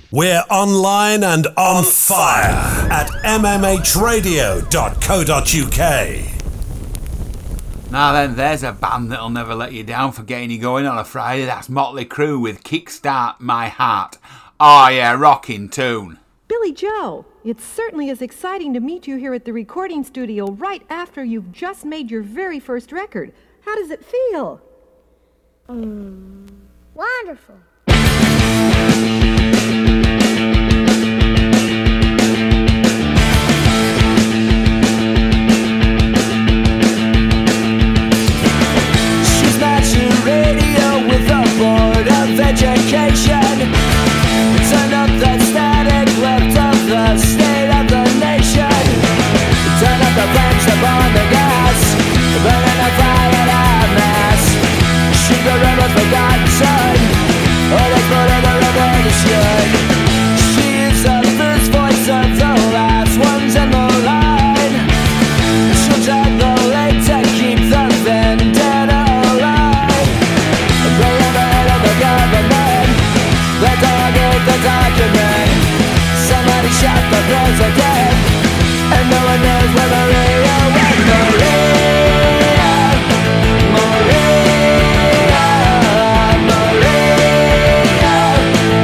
We're online and on fire at mmhradio.co.uk. Now then, there's a band that'll never let you down for getting you going on a Friday. That's Motley Crue with Kickstart My Heart. Oh yeah, rocking tune. Billy Joe, it certainly is exciting to meet you here at the recording studio right after you've just made your very first record. How does it feel? Wonderful. She's matching radio with a board of education. Turn up that static left of the state of the nation. Turn up the flames upon the gas, burning a fire in a mass. She's a rebel forgotten son, or the foot of the revolution. She is the first voice of the last ones in the line. She'll drive the lake to keep the vendetta alive. The limit of the government, the dog ate the document. Somebody shot the girls again, and no one knows where Maria went. Maria,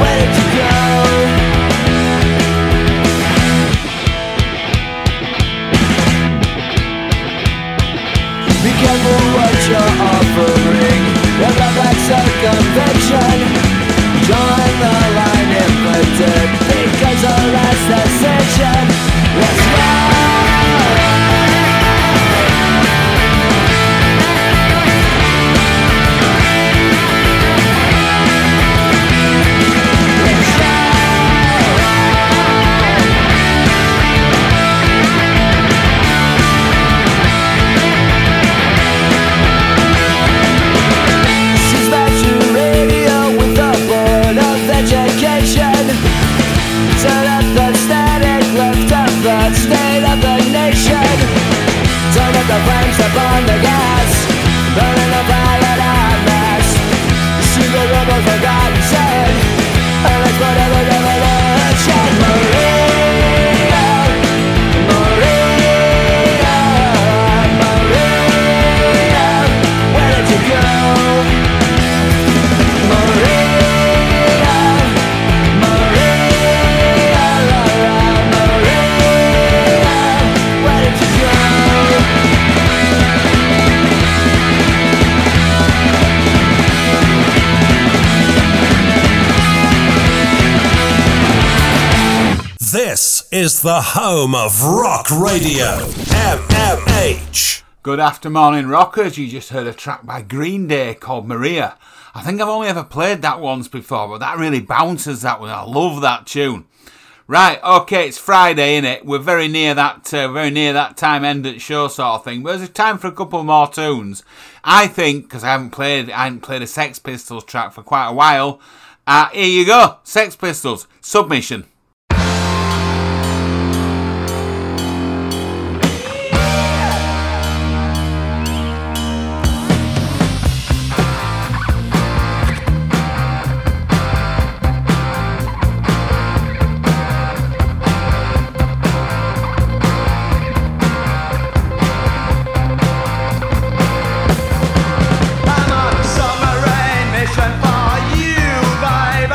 where did you go? Be careful what you're offering. Your love like circumvention. Join the line if the dirt becomes a last ascension. Let's go. Turn up the static left of the state of the nation. Turn up the flames upon the gas, burning a fire at mass. See the rebel forgotten son, and it's whatever revolution. Maria, Maria, Maria, where did you go? This is the home of rock radio, MMH. Good afternoon, rockers. You just heard a track by Green Day called Maria. I think I've only ever played that once before, but that really bounces, that one. I love that tune. Right, okay, it's Friday, innit? We're very near that time end at show sort of thing. But there's time for a couple more tunes. I think, because I haven't played a Sex Pistols track for quite a while. Here you go, Sex Pistols, Submission. Why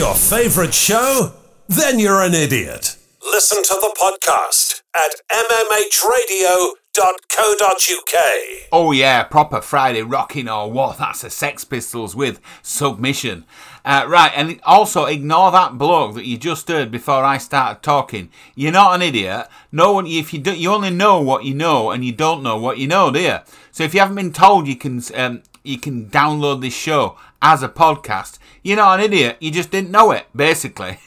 missed your favourite show? Then you're an idiot. Listen to the podcast at mmhradio.co.uk. Oh yeah, proper Friday rocking or what? That's the Sex Pistols with Submission. Right, and also ignore that bloke that you just heard before I started talking. You're not an idiot. No one. If you do, you only know what you know, and you don't know what you know, do you? So if you haven't been told, you can download this show as a podcast. You're not an idiot. You just didn't know it, basically.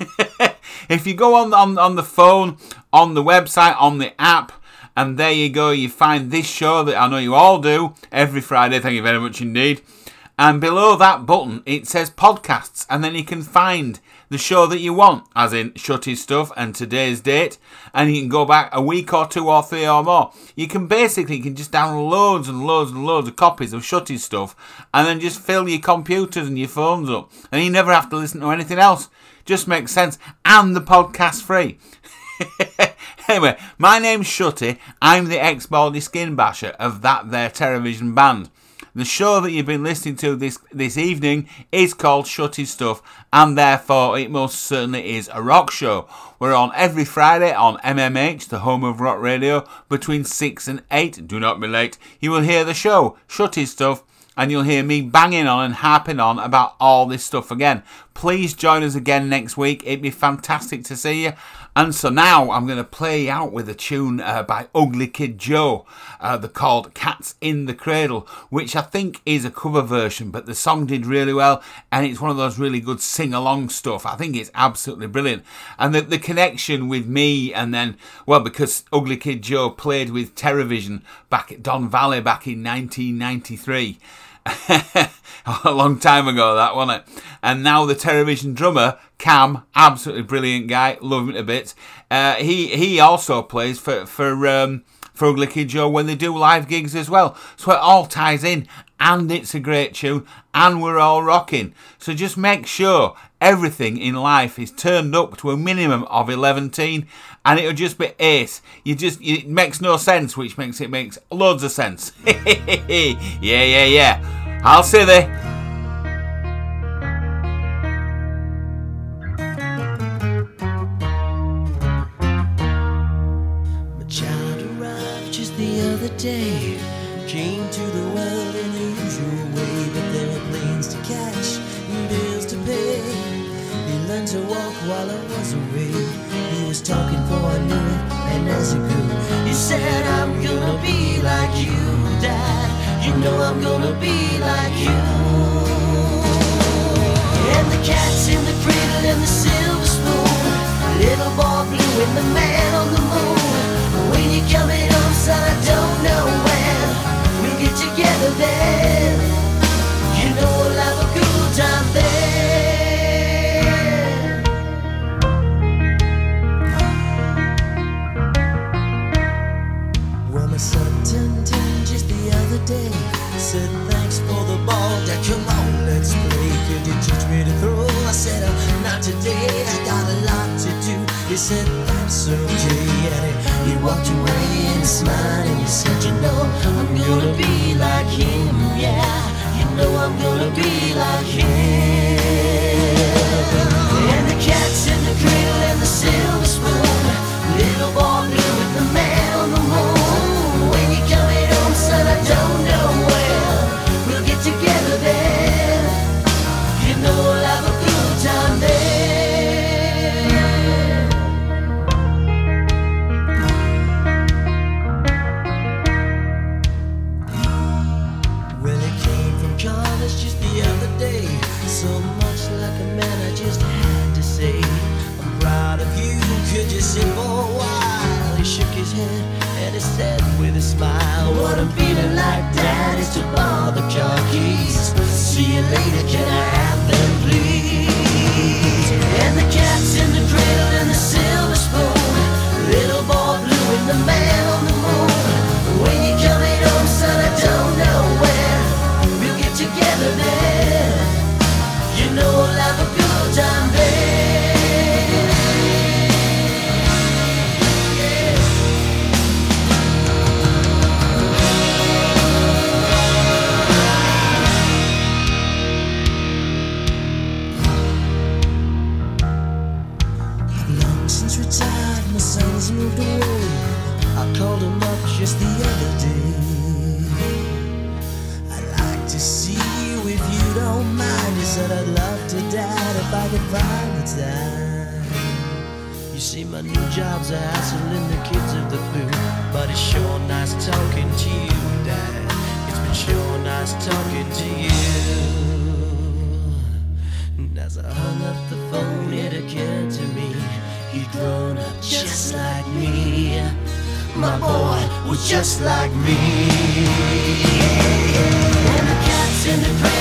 If you go on the phone, on the website, on the app, and there you go, you find this show that I know you all do every Friday. Thank you very much indeed. And below that button, it says podcasts, and then you can find the show that you want, as in Shutty's Stuff and Today's Date, and you can go back a week or two or three or more. You can just download loads and loads and loads of copies of Shutty's Stuff, and then just fill your computers and your phones up, and you never have to listen to anything else. Just makes sense, and the podcast's free. Anyway, my name's Shutty. I'm the ex-baldy skin basher of that there Terrorvision band. The show that you've been listening to this evening is called Shutty's Stuff, and therefore it most certainly is a rock show. We're on every Friday on MMH, the home of rock radio, between 6 and 8. Do not be late. You will hear the show, Shutty's Stuff, and you'll hear me banging on and harping on about all this stuff again. Please join us again next week. It'd be fantastic to see you. And so now I'm going to play out with a tune by Ugly Kid Joe. They're called Cats in the Cradle, which I think is a cover version, but the song did really well, and it's one of those really good sing-along stuff. I think it's absolutely brilliant. And the connection with me, and then, well, because Ugly Kid Joe played with Terrorvision back at Don Valley back in 1993. A long time ago, that, wasn't it? And now the Terrorvision drummer, Cam, absolutely brilliant guy, love him a bit. He also plays for Ugly Kid Joe when they do live gigs as well. So it all ties in, and it's a great tune, and we're all rocking. So just make sure everything in life is turned up to a minimum of 11, and it'll just be ace. It makes no sense, which makes loads of sense. Yeah. I'll see thee. My child arrived just the other day, came to the world in the usual way, but there were planes to catch and bills to pay. Learned to walk while I was away. He was talking for I knew it, and as it grew, he said, I'm gonna be like you, Dad. You know I'm gonna be like you. And the cat's in the cradle and the silver spoon, little boy blue and the man on the moon. When you're coming home, son, I don't know when. We'll get together then. You know we'll have a cool time then. Day. Said thanks for the ball, Dad, come on, let's play. Could you teach me to throw? I said, not today, I got a lot to do. He said, that's okay. And he walked away and smiled, and he said, you know, I'm gonna be like him, yeah. You know I'm gonna be like him. And the cat's in the cradle and the silver spoon, little boy blue with the man on the moon. When you come in, son, I don't know where. We'll get together then. You know we'll have a good time then. Well, I came from college just the other day. So much like a man, I just had to say, I'm proud of you. Could you sit for a while? He shook his head and he said with a smile, what I'm feeling like, Dad, is to borrow the car keys. See you later, can I have them, please? And the cat's in the cradle and the silver spoon, little boy blue and the man on the moon. When you're coming home, son, I don't know where. We'll get together there. You know we'll have a good time there. called him up just the other day. I'd like to see you if you don't mind. He said, I'd love to die if I could find the time. You see, my new job's a hassle and the kids are the food, but it's sure nice talking to you, Dad. It's been sure nice talking to you. And as I hung up the phone, it occurred to me, he'd grown up just like me. My boy was just like me. And the cat's in the crate.